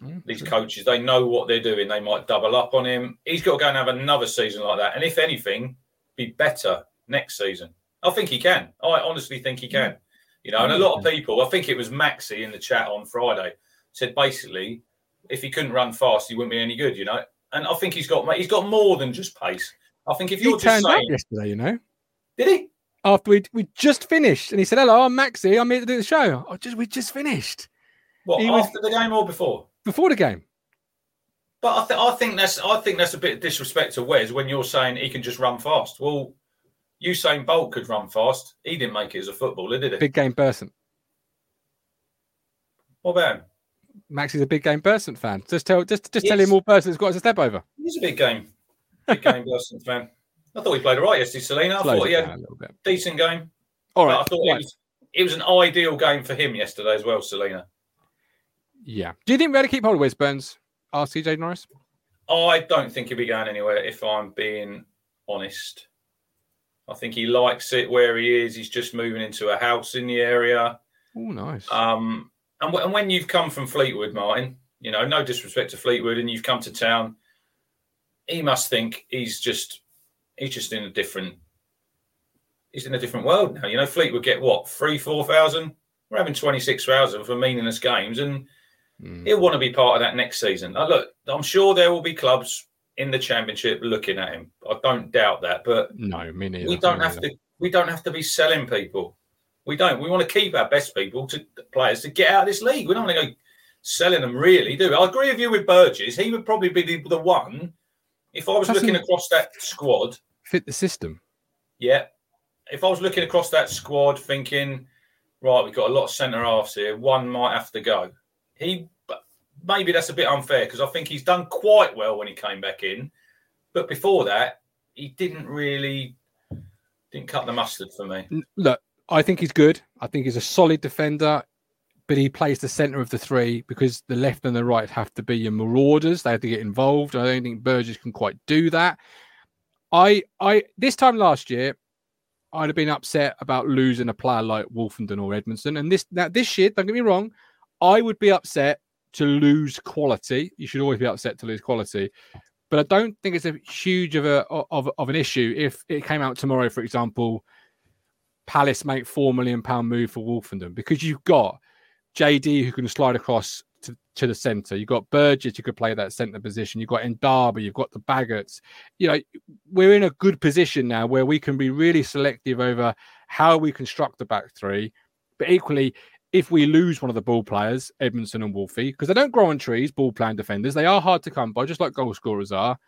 Mm. These coaches, they know what they're doing. They might double up on him. He's got to go and have another season like that, and if anything, be better next season. I think he can. I honestly think he can. You know, and a lot of people, I think it was Maxi in the chat on Friday, said basically, if he couldn't run fast, he wouldn't be any good, you know. And I think he's got more than just pace. I think if you're just saying... He turned up yesterday, you know. Did he? After we just finished. And he said, hello, I'm Maxi. I'm here to do the show. We just finished. What, after the game or before? Before the game. But I think that's a bit of disrespect to Wes when you're saying he can just run fast. Well... Usain Bolt could run fast. He didn't make it as a footballer, did he? Big game person. What about him? Max is a big game person fan. Just tell him all person has got as a step over. He's a big game person fan. I thought he played all right yesterday, Selena. I thought he had a decent game. All right. But I thought it was an ideal game for him yesterday as well, Selena. Yeah. Do you think we had to keep hold of Wes Burns? Asked CJ Norris. I don't think he'll be going anywhere. If I'm being honest. I think he likes it where he is. He's just moving into a house in the area. Oh, nice. And when you've come from Fleetwood, Martin, you know, no disrespect to Fleetwood, and you've come to town, he must think he's just in a different. He's in a different world now. You know, Fleetwood get what 3,000-4,000. We're having 26,000 for meaningless games, and he'll want to be part of that next season. Now, look, I'm sure there will be clubs in the Championship looking at him. I don't doubt that, but no, me neither. We don't have to. we don't have to be selling people. We don't. We want to keep our best people, to players, to get out of this league. We don't want to go selling them, really, do we? I agree with you with Burgess. He would probably be the one, if I was looking across that squad. Fit the system. Yeah. If I was looking across that squad thinking, right, we've got a lot of centre-halves here, one might have to go. Maybe that's a bit unfair because I think he's done quite well when he came back in. But before that, he didn't cut the mustard for me. Look, I think he's good. I think he's a solid defender, but he plays the centre of the three because the left and the right have to be your marauders. They have to get involved. I don't think Burgess can quite do that. I this time last year, I'd have been upset about losing a player like Wolfenden or Edmondson. And this year, don't get me wrong, I would be upset to lose quality. You should always be upset to lose quality. But I don't think it's a huge of an issue if it came out tomorrow, for example, Palace make £4 million move for Wolfenden, because you've got JD who can slide across to the centre. You've got Burgess who could play that centre position. You've got Ndarba. You've got the Baggots. You know, we're in a good position now where we can be really selective over how we construct the back three. But equally, if we lose one of the ball players, Edmondson and Wolfie, because they don't grow on trees, ball playing defenders, they are hard to come by, just like goal scorers are.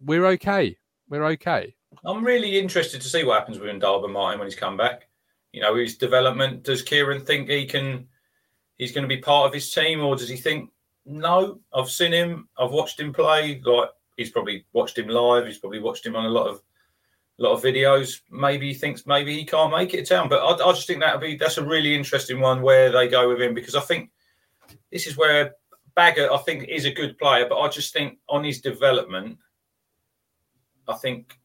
We're okay. We're okay. I'm really interested to see what happens with Ndarba Martin when he's come back. You know, his development. Does Kieran think he's going to be part of his team, or does he think, no, I've seen him, I've watched him play. Like, he's probably watched him live. He's probably watched him on a lot of videos. Maybe he thinks maybe he can't make it to town. But I just think that's a really interesting one where they go with him, because I think this is where Baggett, I think, is a good player. But I just think on his development, I think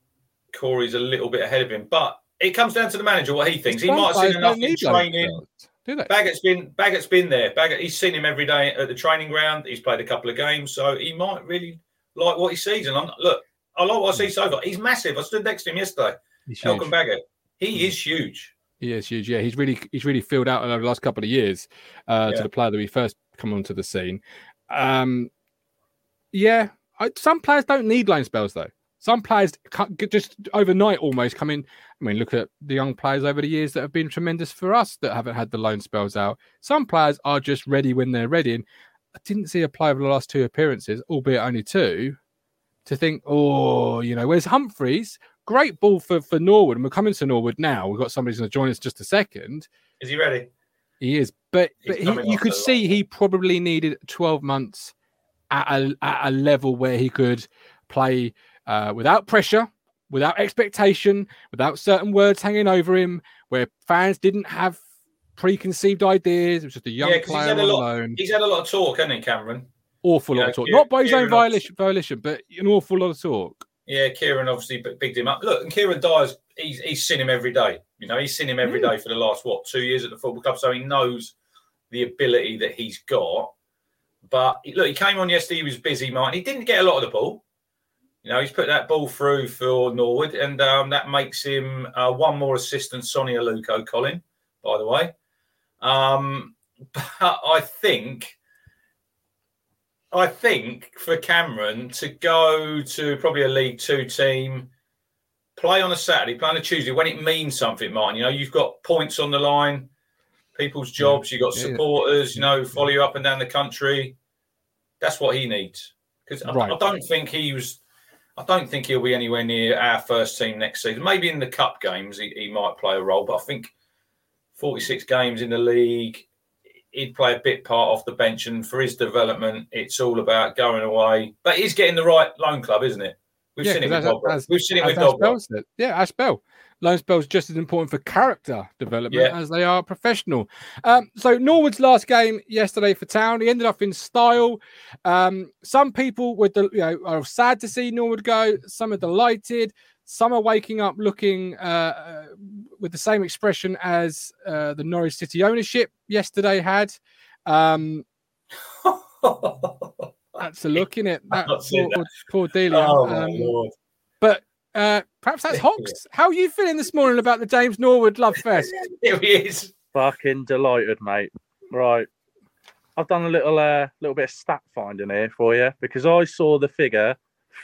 Corey's a little bit ahead of him. But it comes down to the manager, what he thinks. He might have seen enough in training. Baggett's been there. Baggett, he's seen him every day at the training ground. He's played a couple of games. So he might really like what he sees. And I like what I see so far. He's massive. I stood next to him yesterday. Elkan Baggett. He is huge. He is huge, yeah. He's really filled out over the last couple of years to the player that we first come onto the scene. Some players don't need loan spells, though. Some players just overnight almost come in. I mean, look at the young players over the years that have been tremendous for us that haven't had the loan spells out. Some players are just ready when they're ready. And I didn't see a player over the last two appearances, albeit only two, to think, where's Humphreys? Great ball for Norwood. And we're coming to Norwood now. We've got somebody who's going to join us in just a second. Is he ready? He is. But you could see he probably needed 12 months at a level where he could play without pressure, without expectation, without certain words hanging over him, where fans didn't have preconceived ideas. It was just a young player alone. He's had a lot of talk, hasn't he, Cameron? Awful lot of talk. Not by his own volition, but an awful lot of talk. Yeah, Kieran obviously bigged him up. Look, and Kieran Dyer's, he's seen him every day. You know, he's seen him every day for the last, 2 years at the football club, so he knows the ability that he's got. But, look, he came on yesterday, he was busy, Martin. He didn't get a lot of the ball. You know, he's put that ball through for Norwood, and that makes him one more assist than Sonny Aluko-Collin, by the way. But I think for Cameron to go to probably a League Two team, play on a Saturday, play on a Tuesday, when it means something, Martin, you know, you've got points on the line, people's jobs, you've got supporters, follow you up and down the country. That's what he needs. Because I don't think he'll be anywhere near our first team next season. Maybe in the cup games he might play a role, but I think 46 games in the league, he'd play a bit part off the bench, and for his development, it's all about going away. But he's getting the right loan club, isn't it? We've seen it with Dogbert. Yeah, Ash Bell. Loan spells just as important for character development as they are professional. So Norwood's last game yesterday for Town, he ended up in style. Some people are sad to see Norwood go. Some are delighted. Some are waking up looking with the same expression as the Norwich City ownership yesterday had. That's a look, innit? Poor Delia. But perhaps that's Hawks. How are you feeling this morning about the James Norwood love fest? Here he is. Fucking delighted, mate. Right. I've done a little bit of stat finding here for you, because I saw the figure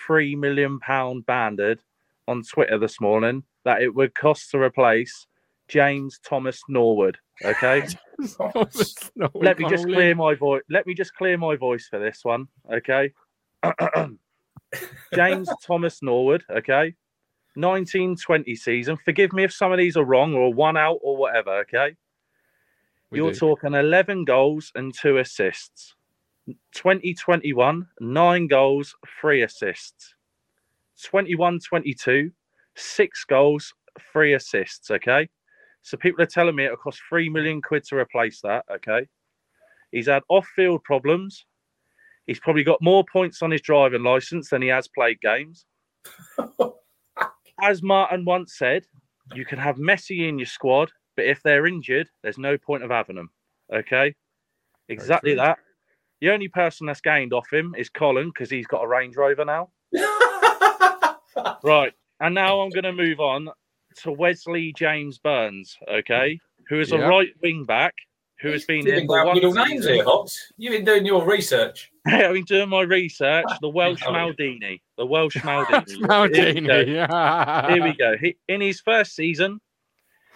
£3 million banded on Twitter this morning. that it would cost to replace James Thomas Norwood. Okay. Let me just clear my voice for this one. Okay. James Thomas Norwood. Okay. 1920 season. Forgive me if some of these are wrong or one out or whatever. Okay. You're talking 11 goals and 2 assists. 2021, 9 goals, 3 assists. 21-22, 6 goals, 3 assists. Okay. So people are telling me it'll cost £3 million to replace that. Okay. He's had off-field problems. He's probably got more points on his driving licence than he has played games. As Martin once said, you can have Messi in your squad, but if they're injured, there's no point of having them. Okay. Exactly that. The only person that's gained off him is Colin, because he's got a Range Rover now. Right. And now I'm going to move on to Wesley James Burns, okay, who is a right wing back who has been in the one names here, Hops. You've been doing your research. I've been doing my research. The Welsh Maldini. The Welsh Maldini. Here we go. In his first season,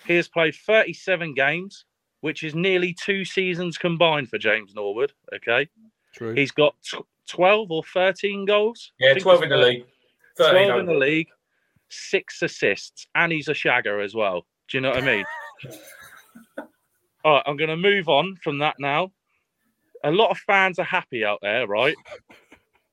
he has played 37 games, which is nearly 2 seasons combined for James Norwood, okay? True. He's got 12 or 13 goals. Yeah, 12 in the league. 12 in the league. 6 assists, and he's a shagger as well. Do you know what I mean? All right, I'm going to move on from that now. A lot of fans are happy out there, right?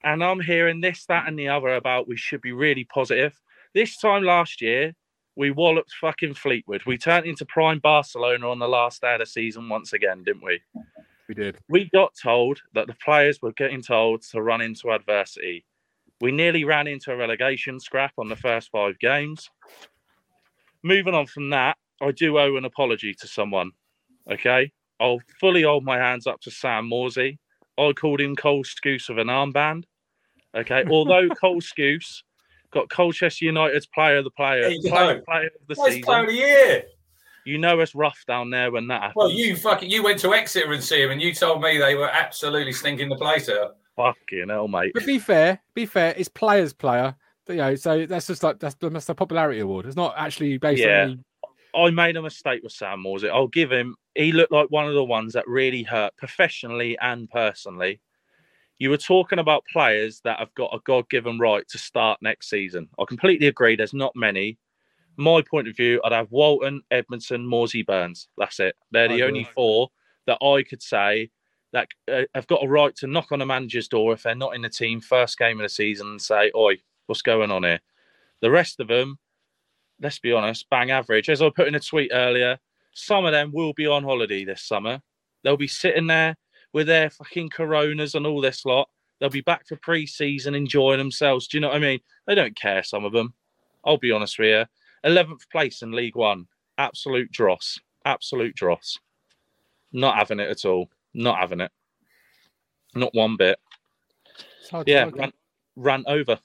And I'm hearing this, that, and the other about we should be really positive. This time last year, we walloped fucking Fleetwood. We turned into prime Barcelona on the last day of the season once again, didn't we? We did. We got told that the players were getting told to run into adversity. We nearly ran into a relegation scrap on the first 5 games. Moving on from that, I do owe an apology to someone, okay? I'll fully hold my hands up to Sam Morsey. I called him Cole Scouse with an armband, okay? Although Cole Scouse got Colchester United's player of the season. Player of the year. You know it's rough down there when that happens. Well, you went to Exeter and see him, and you told me they were absolutely stinking the place out. Fucking hell, mate. But be fair, it's players' player. You know, so that's just like that's the popularity award. It's not actually based on... I made a mistake with Sam Morsey. I'll give him... He looked like one of the ones that really hurt professionally and personally. You were talking about players that have got a God-given right to start next season. I completely agree. There's not many. My point of view, I'd have Walton, Edmondson, Morsey, Burns. That's it. They're the only 4 that I could say... that have got a right to knock on a manager's door if they're not in the team first game of the season and say, oi, what's going on here? The rest of them, let's be honest, bang average. As I put in a tweet earlier, some of them will be on holiday this summer. They'll be sitting there with their fucking Coronas and all this lot. They'll be back for pre-season enjoying themselves. Do you know what I mean? They don't care, some of them. I'll be honest with you. 11th place in League One. Absolute dross. Absolute dross. Not having it at all. Not having it. Not one bit. Yeah, rant over.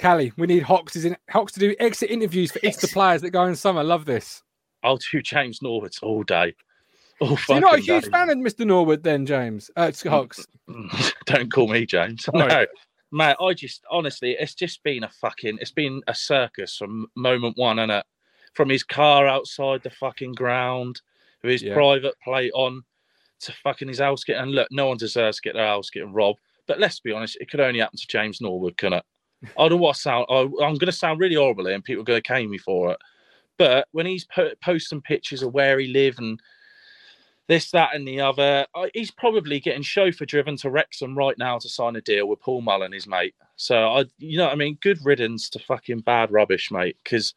Callie, we need Hawks to do exit interviews for Insta players that go in summer. Love this. I'll do James Norwood all day. So you're not a huge fan of Mr. Norwood then, James? Hawks. Don't call me James. No. Mate, I just, honestly, it's just been a circus from moment one, innit? From his car outside the fucking ground, with his private plate on, to fucking his house getting... Look, no one deserves to get their house getting robbed. But let's be honest, it could only happen to James Norwood, couldn't it? I'm going to sound really horrible here and people are going to cane me for it. But when he's posting pictures of where he lives and this, that and the other, he's probably getting chauffeur-driven to Wrexham right now to sign a deal with Paul Mullen, his mate. So, you know what I mean? Good riddance to fucking bad rubbish, mate, because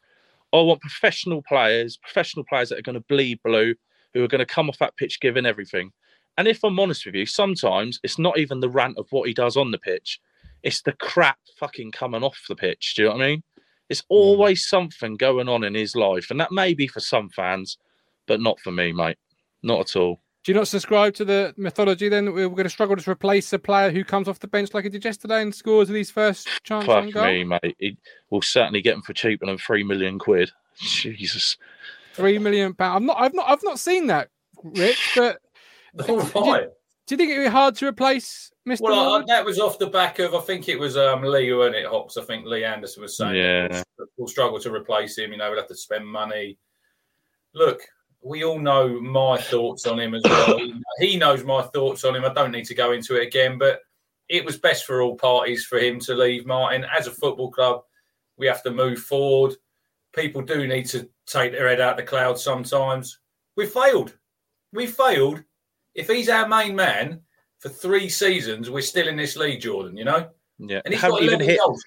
I want professional players that are going to bleed blue, who are going to come off that pitch giving everything. And if I'm honest with you, sometimes it's not even the rant of what he does on the pitch. It's the crap fucking coming off the pitch. Do you know what I mean? It's always something going on in his life. And that may be for some fans, but not for me, mate. Not at all. Do you not subscribe to the mythology then that we're going to struggle to replace a player who comes off the bench like he did yesterday and scores with his first chance on goal? Fuck me, mate. We'll certainly get him for cheaper than £3 million. Jesus. £3 million. I've not seen that, Rich. But do you think it would be hard to replace Mr. Well, that was off the back of, I think it was Lee who earned it, Hops. I think Lee Anderson was saying we'll struggle to replace him. You know, we'll have to spend money. Look, we all know my thoughts on him as well. He knows my thoughts on him. I don't need to go into it again, but it was best for all parties for him to leave, Martin. As a football club, we have to move forward. People do need to take their head out of the clouds sometimes. We failed. We failed. If he's our main man for 3 seasons, we're still in this league, Jordan, you know? Yeah. And he's got 11 goals.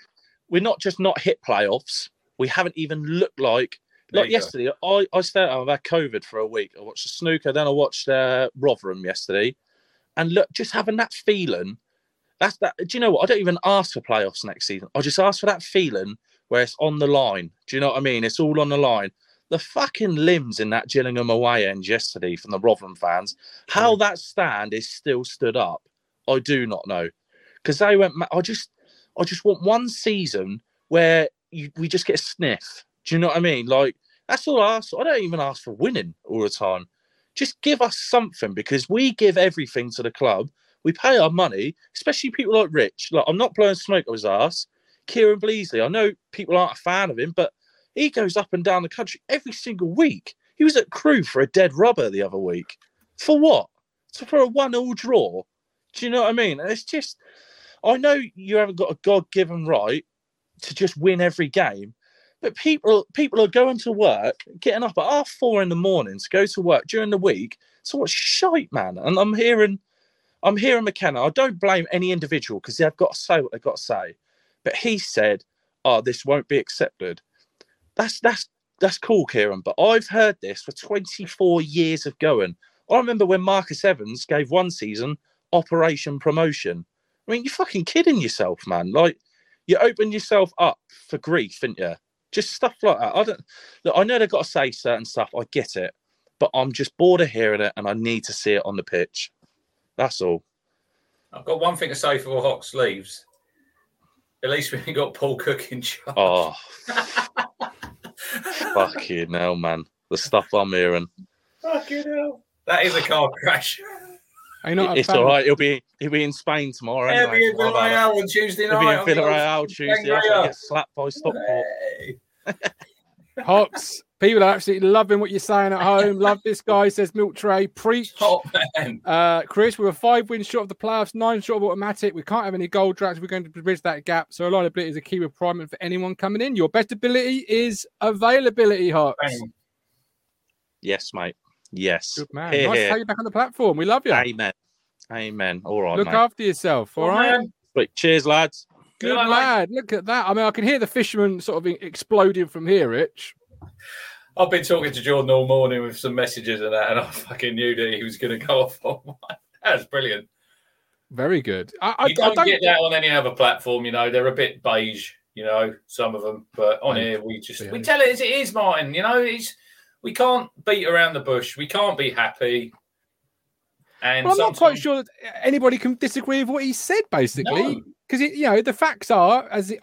We're not just not hit playoffs. We haven't even looked like... Like yesterday, I stayed out. I've had COVID for a week. I watched the snooker, then I watched Rotherham yesterday. And look, just having that feeling... That's that. Do you know what? I don't even ask for playoffs next season. I just ask for that feeling where it's on the line. Do you know what I mean? It's all on the line. The fucking limbs in that Gillingham away end yesterday from the Rotherham fans, how that stand is still stood up, I do not know. Because they went, I just want one season where we just get a sniff. Do you know what I mean? Like, that's all I ask for. I don't even ask for winning all the time. Just give us something, because we give everything to the club. We pay our money, especially people like Rich. Like, I'm not blowing smoke on his ass. Kieran Bleasley, I know people aren't a fan of him, but he goes up and down the country every single week. He was at Crewe for a dead rubber the other week. For what? So for a 1-1 draw. Do you know what I mean? And it's just, I know you haven't got a God-given right to just win every game, but people are going to work, getting up at 4:30 in the morning to go to work during the week. So what shite, man. And I'm hearing McKenna. I don't blame any individual because they've got to say what they've got to say. But he said, this won't be accepted. That's cool, Kieran. But I've heard this for 24 years of going. I remember when Marcus Evans gave one season Operation Promotion. I mean, you're fucking kidding yourself, man. Like, you open yourself up for grief, didn't you? Just stuff like that. I know they've got to say certain stuff. I get it. But I'm just bored of hearing it and I need to see it on the pitch. That's all. I've got one thing to say before Hawks leaves. At least we ain't got Paul Cook in charge. Oh, fucking hell, man. The stuff I'm hearing. Fucking hell. That is a car crash. It's all right. He'll be in Spain tomorrow. He'll be in Villarreal on Tuesday night. He'll be in Villarreal Tuesday night. He'll get slapped by Stockport. Hawks, people are absolutely loving what you're saying at home. Love this guy, says Milk Tray. Preach. Oh, man. Chris, we're 5 wins short of the playoffs, 9 short of automatic. We can't have any goal drags. We're going to bridge that gap. So reliability is a key requirement for anyone coming in. Your best ability is availability, Hawks. Yes, mate. Yes. Good man. Nice to have you back on the platform. We love you. Amen. All right, look, mate. After yourself. All right. Wait, cheers, lads. Good lad. Look at that. I mean, I can hear the fisherman sort of exploding from here, Rich. I've been talking to Jordan all morning with some messages and that, and I fucking knew that he was going to go off on one. That was brilliant. Very good. I don't get that on any other platform, you know. They're a bit beige, you know, some of them. But on here, we tell it as it is, Martin. You know, we can't beat around the bush. We can't be happy. And well, I'm not quite sure that anybody can disagree with what he said, basically. No. Because, you know, the facts are, as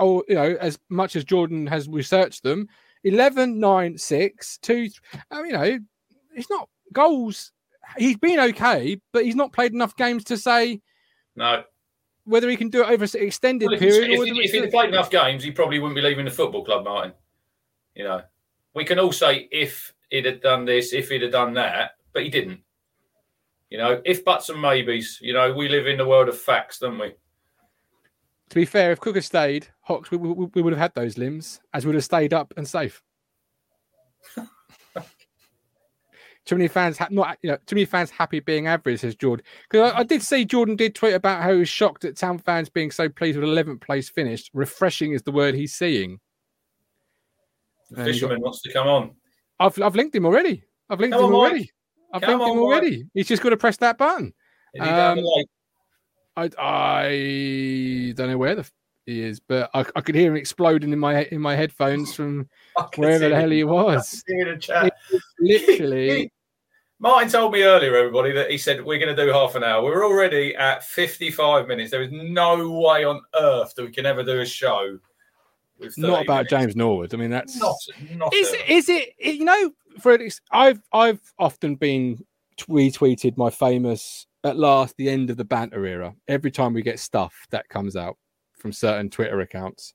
much as Jordan has researched them, 11, 9, 6, 2, you know, it's not goals. He's been okay, but he's not played enough games to say no whether he can do it over an extended period. If he'd played enough games, he probably wouldn't be leaving the football club, Martin. You know, we can all say if he'd have done this, if he'd have done that, but he didn't. You know, if buts and maybes, you know, we live in the world of facts, don't we? To be fair, if Cook had stayed, Hawks, we would have had those limbs, as we would have stayed up and safe. Too many fans happy being average, says Jordan. Because I did see Jordan did tweet about how he was shocked at Town fans being so pleased with 11th place finish. Refreshing is the word he's seeing. The fisherman wants to come on. I've linked him already. I've linked him already. He's just got to press that button. I don't know where he is, but I could hear him exploding in my headphones from wherever the hell he was. Literally. Martin told me earlier, everybody, that he said, we're going to do half an hour. We're already at 55 minutes. There is no way on earth that we can ever do a show. Not about minutes. James Norwood. I mean, that's... Not is it... You know, I've often been retweeted my famous at last the end of the banter era. Every time we get stuff that comes out from certain Twitter accounts.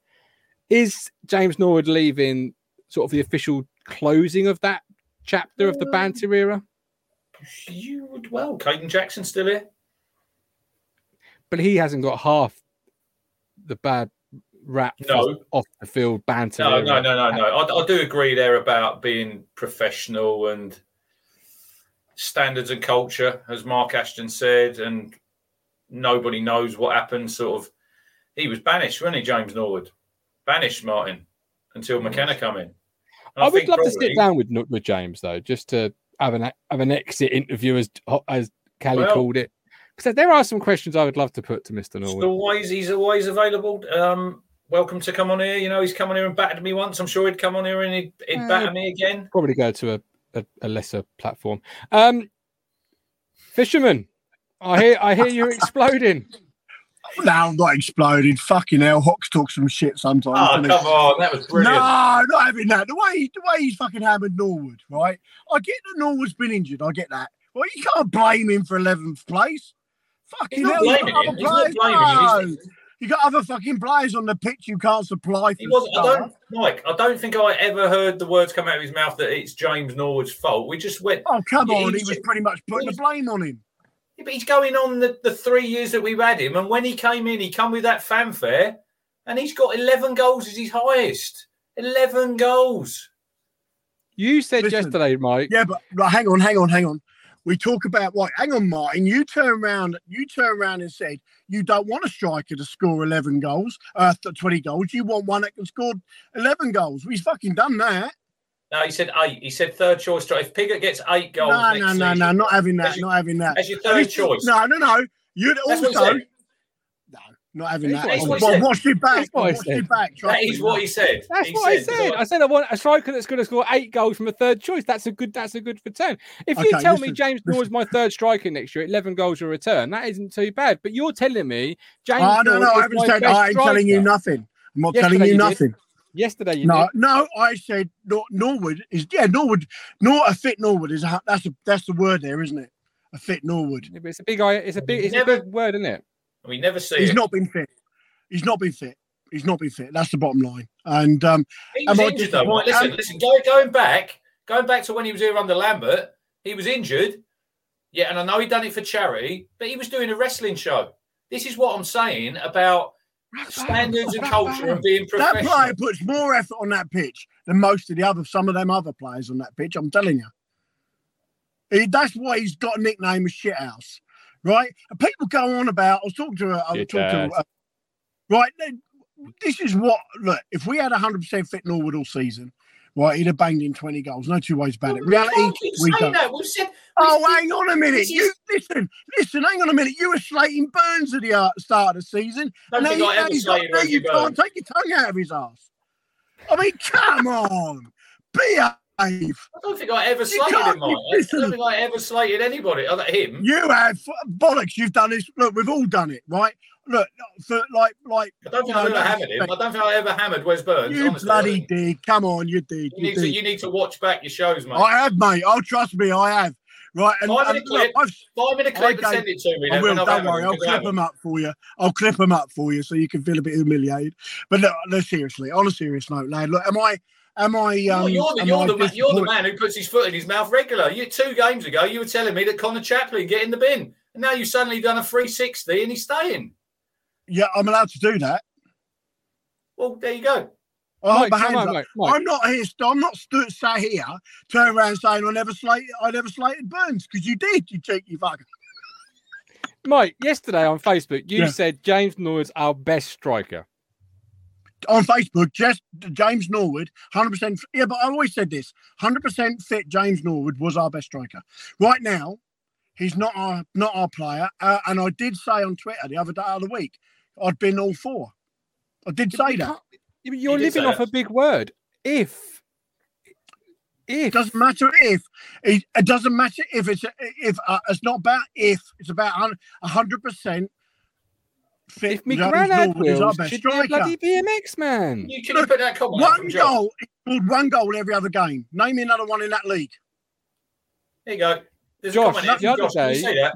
Is James Norwood leaving sort of the official closing of that chapter of the banter era? You would well. Clayton Jackson's still here. But he hasn't got half the bad rap off the field banter. No. I do agree there about being professional and standards and culture, as Mark Ashton said, and nobody knows what happened. Sort of, he was banished, wasn't he, James Norwood? Banished, Martin, until McKenna come in. I would love to sit down with James though, just to have an exit interview, as Callie called it, because there are some questions I would love to put to Mr. Norwood. He's always available. Welcome to come on here. You know, he's come on here and battered me once. I'm sure he'd come on here and he'd batter me again. Probably go to a lesser platform. Fisherman, I hear you're exploding. No, I'm not exploding. Fucking hell, Hawks talk some shit sometimes. Oh, come on, that was brilliant. No, not having that. The way he's fucking hammered Norwood, right? I get that Norwood's been injured. I get that. Well, you can't blame him for 11th place. Fucking hell, you've got other players. No. You got other fucking players on the pitch you can't supply for stuff. I don't think I ever heard the words come out of his mouth that it's James Norwood's fault. We just went... Oh, come on. He was pretty much putting the blame on him. Yeah, but he's going on the 3 years that we've had him, and when he came in, he come with that fanfare, and he's got 11 goals as his highest. 11 goals. You said yesterday, Mike. Yeah, but hang on. We talk about what? Hang on, Martin. You turn around and said you don't want a striker to score 11 goals, 20 goals. You want one that can score 11 goals. We've fucking done that. No, he said 8. He said third choice strike. If Piggott gets 8 goals, no, not having that. Not having that. As your third choice. No. You'd also not having that. I watched it back. That is what he said. That's what I said. I said I want a striker that's going to score 8 goals from a third choice. That's a good return. If you tell me James Norwood's my third striker next year, 11 goals a return, that isn't too bad. But you're telling me James Norwood is my best striker. I ain't telling you nothing. I'm not telling you nothing. Yesterday, I said Norwood is Norwood. Not a fit Norwood is that's the word there, isn't it? A fit Norwood. Yeah, it's a big it's a big word, isn't it? We never see. He's not been fit. He's not been fit. That's the bottom line. And he was injured though. Right, listen. Going back to when he was here under Lambert, he was injured. Yeah, and I know he done it for charity, but he was doing a wrestling show. This is what I'm saying about. Standards and culture and being professional. That player puts more effort on that pitch than most of some of them other players on that pitch. I'm telling you, that's why he's got a nickname of Shithouse, right? And people go on about. Right. This is what look. If we had 100% fit Norwood all season, right, he'd have banged in 20 goals. No two ways about it. Reality, we don't. That. Hang on a minute. Listen, hang on a minute. You were slating Burns at the start of the season. You can't take your tongue out of his ass. I mean, come on. Behave. I don't think I ever slated him, Mike. I don't think I ever slated anybody other than him. You have. Bollocks, you've done this. Look, we've all done it, right? Look, like. I don't think I ever hammered Wes Burns. You honestly, bloody did. Come on, you did. You need to watch back your shows, mate. I have, mate. Oh, trust me, I have. Right, and find me the clip and send it to me. Don't worry, I'll clip them up for you. So you can feel a bit humiliated. But no, seriously, on a serious note, lad. Look, you're the man who puts his foot in his mouth regular. 2 games ago, you were telling me that Connor Chapley get in the bin, and now you've suddenly done a 360 and he's staying. Yeah, I'm allowed to do that. Well, there you go. Mike. I'm not sat here, turn around saying I never slated Burns because you did, you cheeky fucker. Mike, yesterday on Facebook, you said James Norwood's our best striker. On Facebook, just James Norwood, 100%. Yeah, but I always said this: 100% fit James Norwood was our best striker. Right now, he's not our player. And I did say on Twitter the other week, I'd been all for. I did say that. You're living off a big word. If it doesn't matter if it doesn't matter if it's not about if it's about 100%. Fit. If me granddad will, should be a bloody BMX man. You should have put that comment. One goal every other game. Name me another one in that league. There you go. Josh, the other day,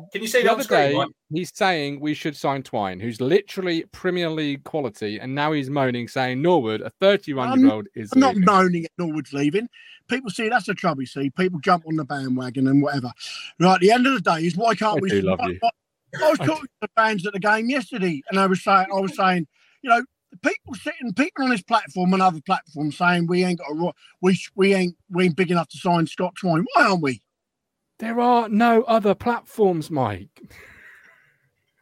he's saying we should sign Twine, who's literally Premier League quality, and now he's moaning, saying Norwood, a 31-year-old, is I'm leaving. Not moaning at Norwood's leaving. People see that's the trouble. You see, people jump on the bandwagon and whatever. Right, at the end of the day is why can't I we? Do love you. I was talking to the fans at the game yesterday, and I was saying, you know, people on this platform and other platforms saying we ain't big enough to sign Scott Twine. Why aren't we? There are no other platforms, Mike.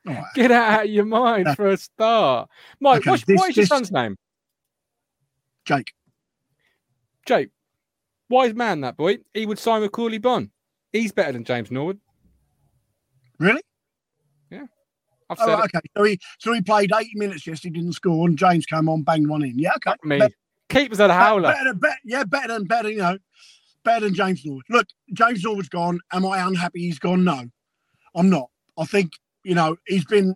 Right. Get out of your mind for a start. Mike, okay, what is your son's name? Jake. Jake. Wise man, that boy. He would sign with Cooley Bond. He's better than James Norwood. Really? Yeah. I've said it. Okay. So he played 80 minutes yesterday, didn't score, and James came on, banged one in. Yeah, okay. Keepers at a howler. Better than James Norwood. Look, James Norwood's gone. Am I unhappy he's gone? No, I'm not. I think, you know, he's been...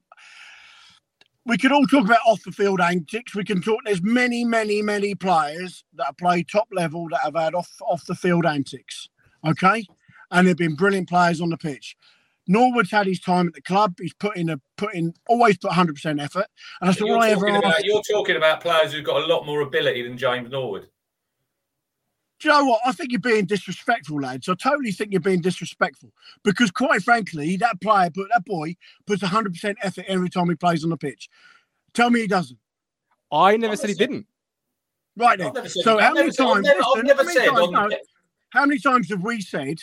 We could all talk about off-the-field antics. We can talk... There's many, many, many players that have played top level that have had off-the-field antics, okay? And they've been brilliant players on the pitch. Norwood's had his time at the club. He's always put 100% effort. And that's all I ever asked. You're talking about players who've got a lot more ability than James Norwood. Do you know what? I think you're being disrespectful, lads. I totally think you're being disrespectful because, quite frankly, that boy puts 100% effort every time he plays on the pitch. Tell me he doesn't. I never said he didn't. Right then. How many times have we said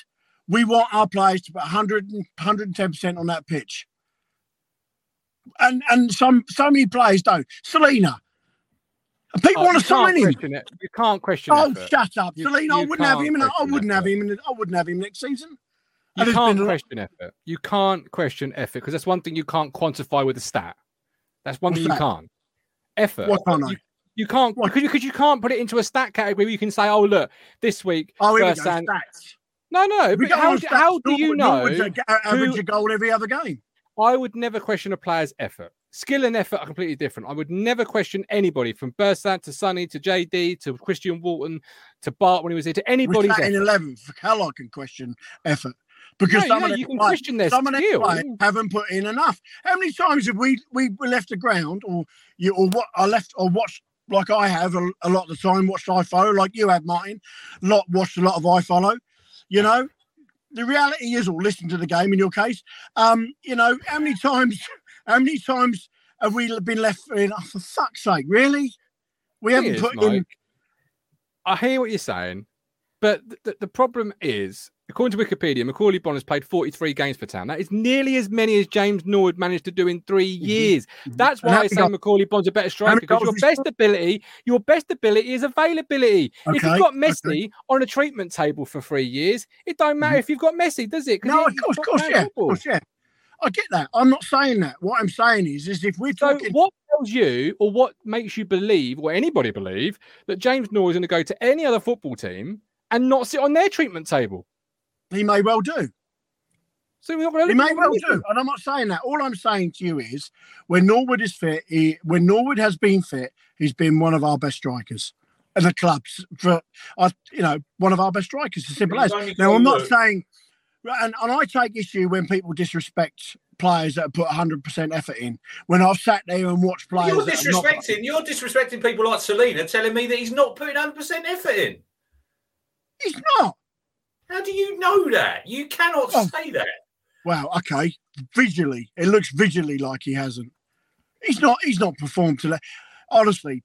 we want our players to put 110% on that pitch? And so many players don't. Selena. People want to sign him. You can't question it. Oh, shut up. Selena, I wouldn't have him. I wouldn't have him next season. You can't question effort. You can't question effort because that's one thing you can't quantify with a stat. That's one thing you can't. Effort. What can't I? You can't because you can't put it into a stat category where you can say, oh, look, this week. Oh, here we go, stats. No. But how do you know? Average a goal every other game. I would never question a player's effort. Skill and effort are completely different. I would never question anybody from Bursan to Sonny to JD to Christian Walton to Bart when he was here to anybody's effort. In 11th, hell, I can question effort because some of their players haven't put in enough. How many times have we left the ground or watched like I have a lot of the time watched iFollow like you have, Martin. Watched a lot of iFollow, you know. The reality is, or listen to the game in your case. You know how many times have we been left in? Oh, for fuck's sake, really? We haven't put in. I hear what you're saying, but the problem is, according to Wikipedia, Macaulay Bond has played 43 games for Town. That is nearly as many as James Norwood managed to do in 3 years. Mm-hmm. That's why I say Macaulay Bond's a better striker because your best ability is availability. Okay. If you've got Messi on a treatment table for 3 years, it don't matter if you've got Messi, does it? No, of course, yeah. I get that. I'm not saying that. What I'm saying is if we're talking... So what tells you or what makes you believe, or anybody believe, that James Norwood is going to go to any other football team and not sit on their treatment table? He may well do. So we're not going to do. And I'm not saying that. All I'm saying to you is when Norwood is fit, when Norwood has been fit, he's been one of our best strikers as a club. One of our best strikers, as simple as. Now, I'm not saying... And I take issue when people disrespect players that have put 100% effort in. When I've sat there and watched players... You're disrespecting people like Selena, telling me that he's not putting 100% effort in. He's not. How do you know that? You cannot say that. Wow, okay. Visually. It looks visually like he hasn't. He's not performed to that. Honestly,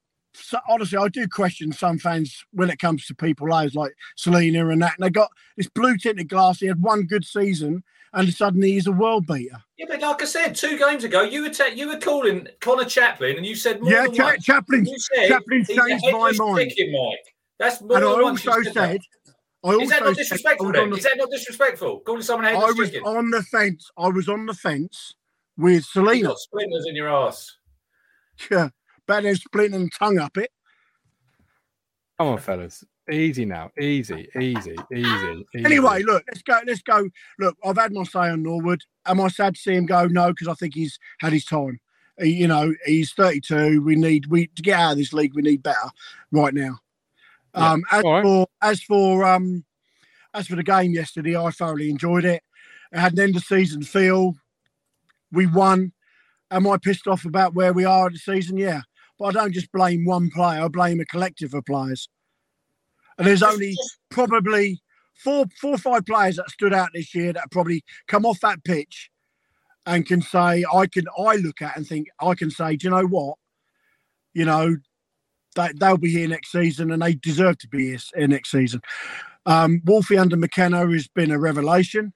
I do question some fans when it comes to people like Selena and that. And they got this blue-tinted glass. He had one good season, and suddenly he's a world beater. Yeah, but like I said, 2 games ago, you were calling Connor Chaplin, and you said more than once. Chaplin changed my mind. That's more and than I also once said... Is that not disrespectful? Is that not disrespectful? Calling someone headless chicken. On the fence. I was on the fence with Selena. You got splinters in your ass. Yeah, better splint and tongue up it. Come on, fellas, easy now, easy. Anyway, look, let's go. Look, I've had my say on Norwood. Am I sad to see him go? No, because I think he's had his time. He's 32. We to get out of this league. We need better right now. Yeah. As for the game yesterday, I thoroughly enjoyed it. I had an end of season feel. We won. Am I pissed off about where we are at the season? Yeah. But I don't just blame one player. I blame a collective of players. And there's only probably four or five players that stood out this year that probably come off that pitch and can say, I look at and think, I can say, do you know what? You know, they'll be here next season and they deserve to be here next season. Wolfie under McKenna has been a revelation.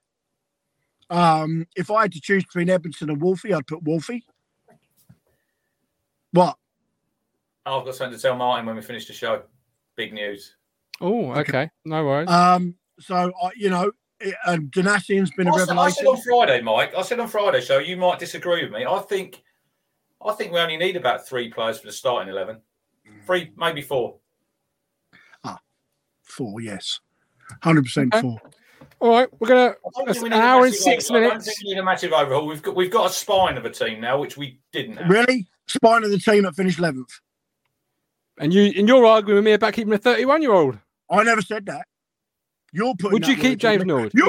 If I had to choose between Edmondson and Wolfie, I'd put Wolfie. What? I've got something to tell Martin when we finish the show. Big news. Oh, okay. No worries. Danassian's been a revelation. I said on Friday, so you might disagree with me. I think we only need about 3 players for the starting 11. 3, maybe 4. 4, yes. 100% okay. 4. All right, we're going to an hour and 6 minutes. I don't think we need a massive overhaul. We've got a spine of a team now, which we didn't have. Really? Spine of the team that finished 11th. And you're arguing with me about keeping a 31-year-old. I never said that. You're putting. Would you keep James Nord? Hang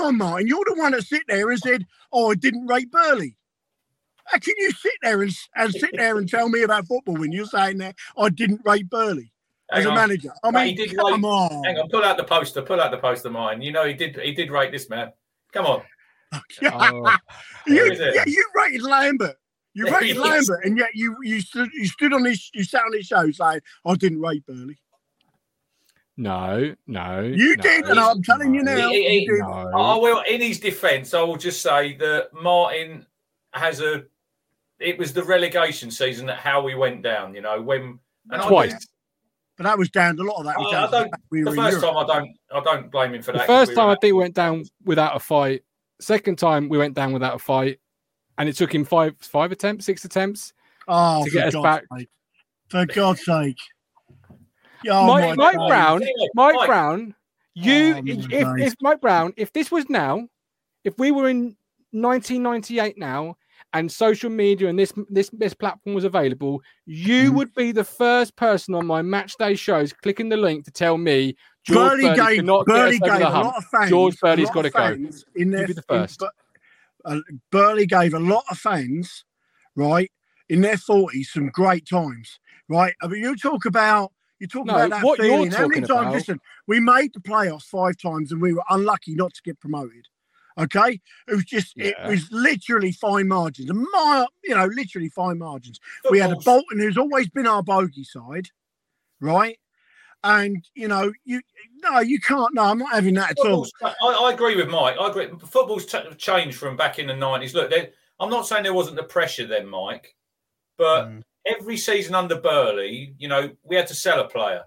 on, Martin. You're the one that sit there and said, "Oh, I didn't rate Burley." How can you sit there and tell me about football when you're saying that I didn't rate Burley as a manager? I mean, come on. Hang on, pull out the poster, Martin. You know he did rate this man. Come on. You rated Lambert. You rated Lambert, and yet you sat on his show saying, "I didn't rate Burley." No, you did, and I'm telling you now. You did. I will. In his defence, I will just say that Martin has a. It was the relegation season that how we went down. You know when and twice, but that was down. A lot of that was down. The first time, I don't blame him for that. The first time I think we went down without a fight. Second time we went down without a fight. And it took him five attempts, 6 attempts to get us back. For God's sake. Oh, Mike Brown, if this was now, if we were in 1998 now and social media and this platform was available, you would be the first person on my match day shows clicking the link to tell me George Burley cannot get us over the hump. George Burley's got to go. You'd be the first. Burley gave a lot of fans, right, in their 40s, some great times, right? I mean, you're talking about that feeling. How many times? Listen, we made the playoffs 5 times and we were unlucky not to get promoted. Okay, it was just it was literally fine margins. Literally fine margins. We had a Bolton who's always been our bogey side, right? And you can't. No, I'm not having that at all. I agree with Mike. I agree. Football's changed from back in the 90s. Look, I'm not saying there wasn't the pressure then, Mike, but every season under Burley, we had to sell a player.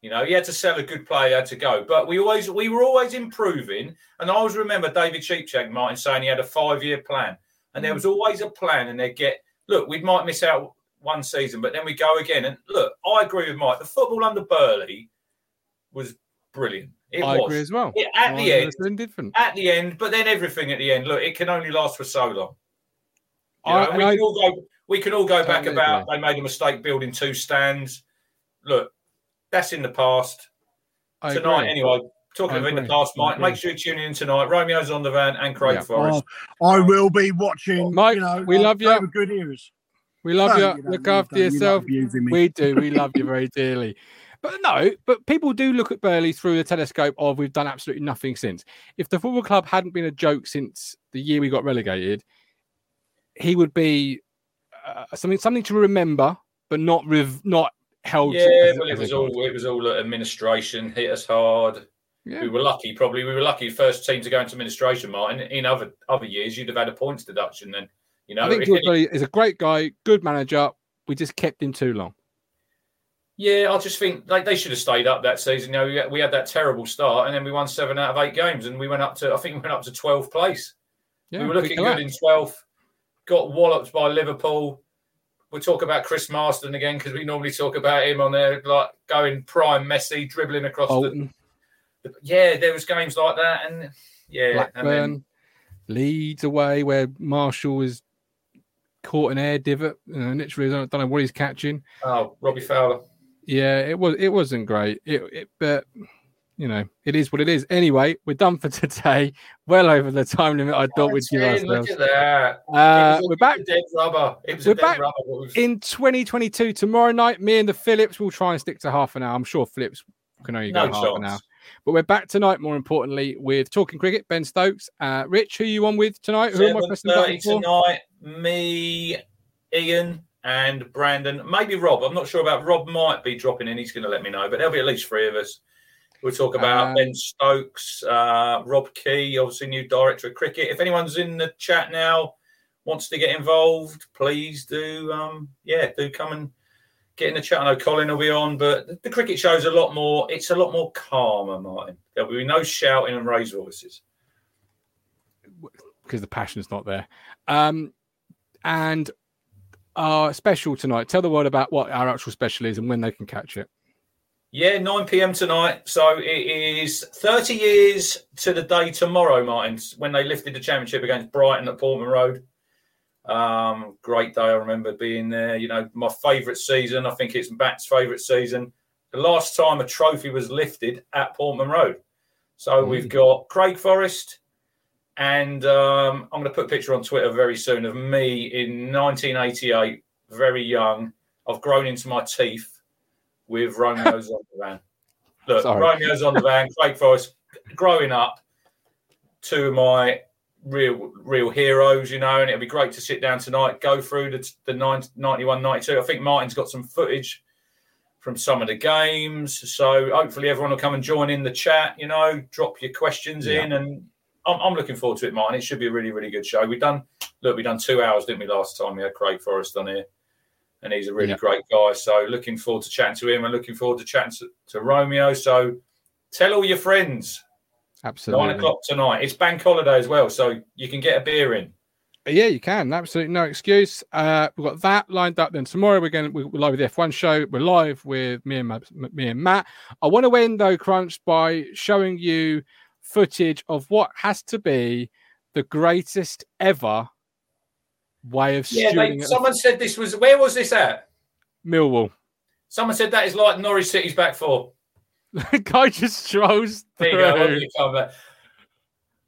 He had to sell a good player, he had to go. But we were always improving. And I always remember David Sheepshank, Martin, saying he had a 5-year plan, and there was always a plan. And we might miss out one season, but then we go again. And look, I agree with Mike. The football under Burley was brilliant. I agree as well. At the end, but then everything at the end. Look, it can only last for so long. We can all go back about they made a mistake building 2 stands. Look, that's in the past. Mike, make sure you tune in tonight. Romeo's on the van and Craig Forrest. I will be watching. Mike, we love you. With good ears. We love you. Look after yourself. We do. We love you very dearly. But people do look at Burley through the telescope of we've done absolutely nothing since. If the football club hadn't been a joke since the year we got relegated, he would be something to remember, but not held. Yeah, it was all administration hit us hard. Yeah. We were lucky, probably. We were lucky first team to go into administration, Martin. In other years, you'd have had a points deduction then. I think George Burley is a great guy, good manager. We just kept him too long. Yeah, I just think they should have stayed up that season. We had that terrible start, and then we won 7 out of 8 games, and we went up to 12th place. Yeah, we were looking good in 12th. Got walloped by Liverpool. We'll talk about Chris Marston again because we normally talk about him on there, like going prime Messi, dribbling across Bolton. There was games like that, and Blackburn, and then Leeds away where Marshall was caught an air divot. Literally, I don't know what he's catching. Oh, Robbie Fowler. Yeah, it wasn't great. But you know, it is what it is. Anyway, we're done for today. Well over the time limit I thought we'd give ourselves. Look at that. We're back. We're back in 2022. Tomorrow night, me and the Phillips will try and stick to half an hour. I'm sure Phillips can only go half an hour. But we're back tonight, more importantly, with Talking Cricket, Ben Stokes. Rich, who are you on with tonight? Who am I pressing the button for? Tonight, me, Ian, and Brandon. Maybe Rob. I'm not sure about Rob. Might be dropping in. He's going to let me know. But there'll be at least three of us. We'll talk about Ben Stokes, Rob Key, obviously new director of cricket. If anyone's in the chat now, wants to get involved, please do. Do come and get in the chat. I know Colin will be on, but the cricket show's a lot more. It's a lot more calmer, Martin. There'll be no shouting and raised voices because the passion's not there. And our special tonight. Tell the world about what our actual special is and when they can catch it. Yeah, 9 p.m. tonight. So it is 30 years to the day tomorrow, Martin, when they lifted the championship against Brighton at Portman Road. Great day. I remember being there. You know, my favourite season. I think it's Matt's favourite season. The last time a trophy was lifted at Portman Road. So we've got Craig Forrest, and I'm going to put a picture on Twitter very soon of me in 1988, very young. I've grown into my teeth with Romeo Zondervan. Look, Romeo Zondervan, Craig Forrest, growing up, two of my real heroes, you know, and it'll be great to sit down tonight, go through the 91, 92. I think Martin's got some footage from some of the games, so hopefully everyone will come and join in the chat, you know, drop your questions in, and I'm looking forward to it, Martin. It should be a really, really good show. We've done 2 hours, didn't we, last time we had Craig Forrest on here, and he's a really great guy, so looking forward to chatting to him and looking forward to chatting to Romeo, so tell all your friends. Absolutely. 9:00 tonight. It's bank holiday as well, so you can get a beer in. Yeah, you can. Absolutely no excuse. We've got that lined up. Then tomorrow we're live with the F1 show. We're live with me and Matt. I want to end, though, Crunch, by showing you footage of what has to be the greatest ever way of stewing. Someone said this was... Where was this at? Millwall. Someone said that is like Norwich City's back four. The guy just strolls through. There you go.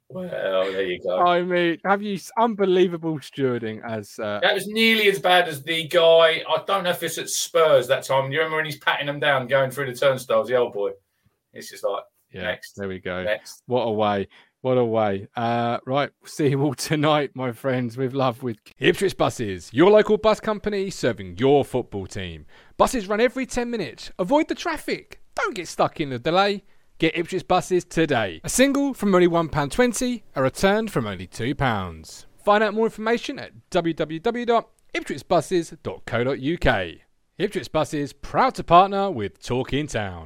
Well, there you go. I mean, unbelievable stewarding as... That was nearly as bad as the guy, I don't know if it's at Spurs that time. You remember when he's patting them down, going through the turnstiles, the old boy. It's just like, next. There we go. Next. What a way. Right, see you all tonight, my friends. With love, with Ipswich Buses, your local bus company serving your football team. Buses run every 10 minutes. Avoid the traffic. Don't get stuck in the delay. Get Ipswich Buses today. A single from only £1.20, a return from only £2. Find out more information at www.ipswichbuses.co.uk. Ipswich Buses, proud to partner with Talk In Town.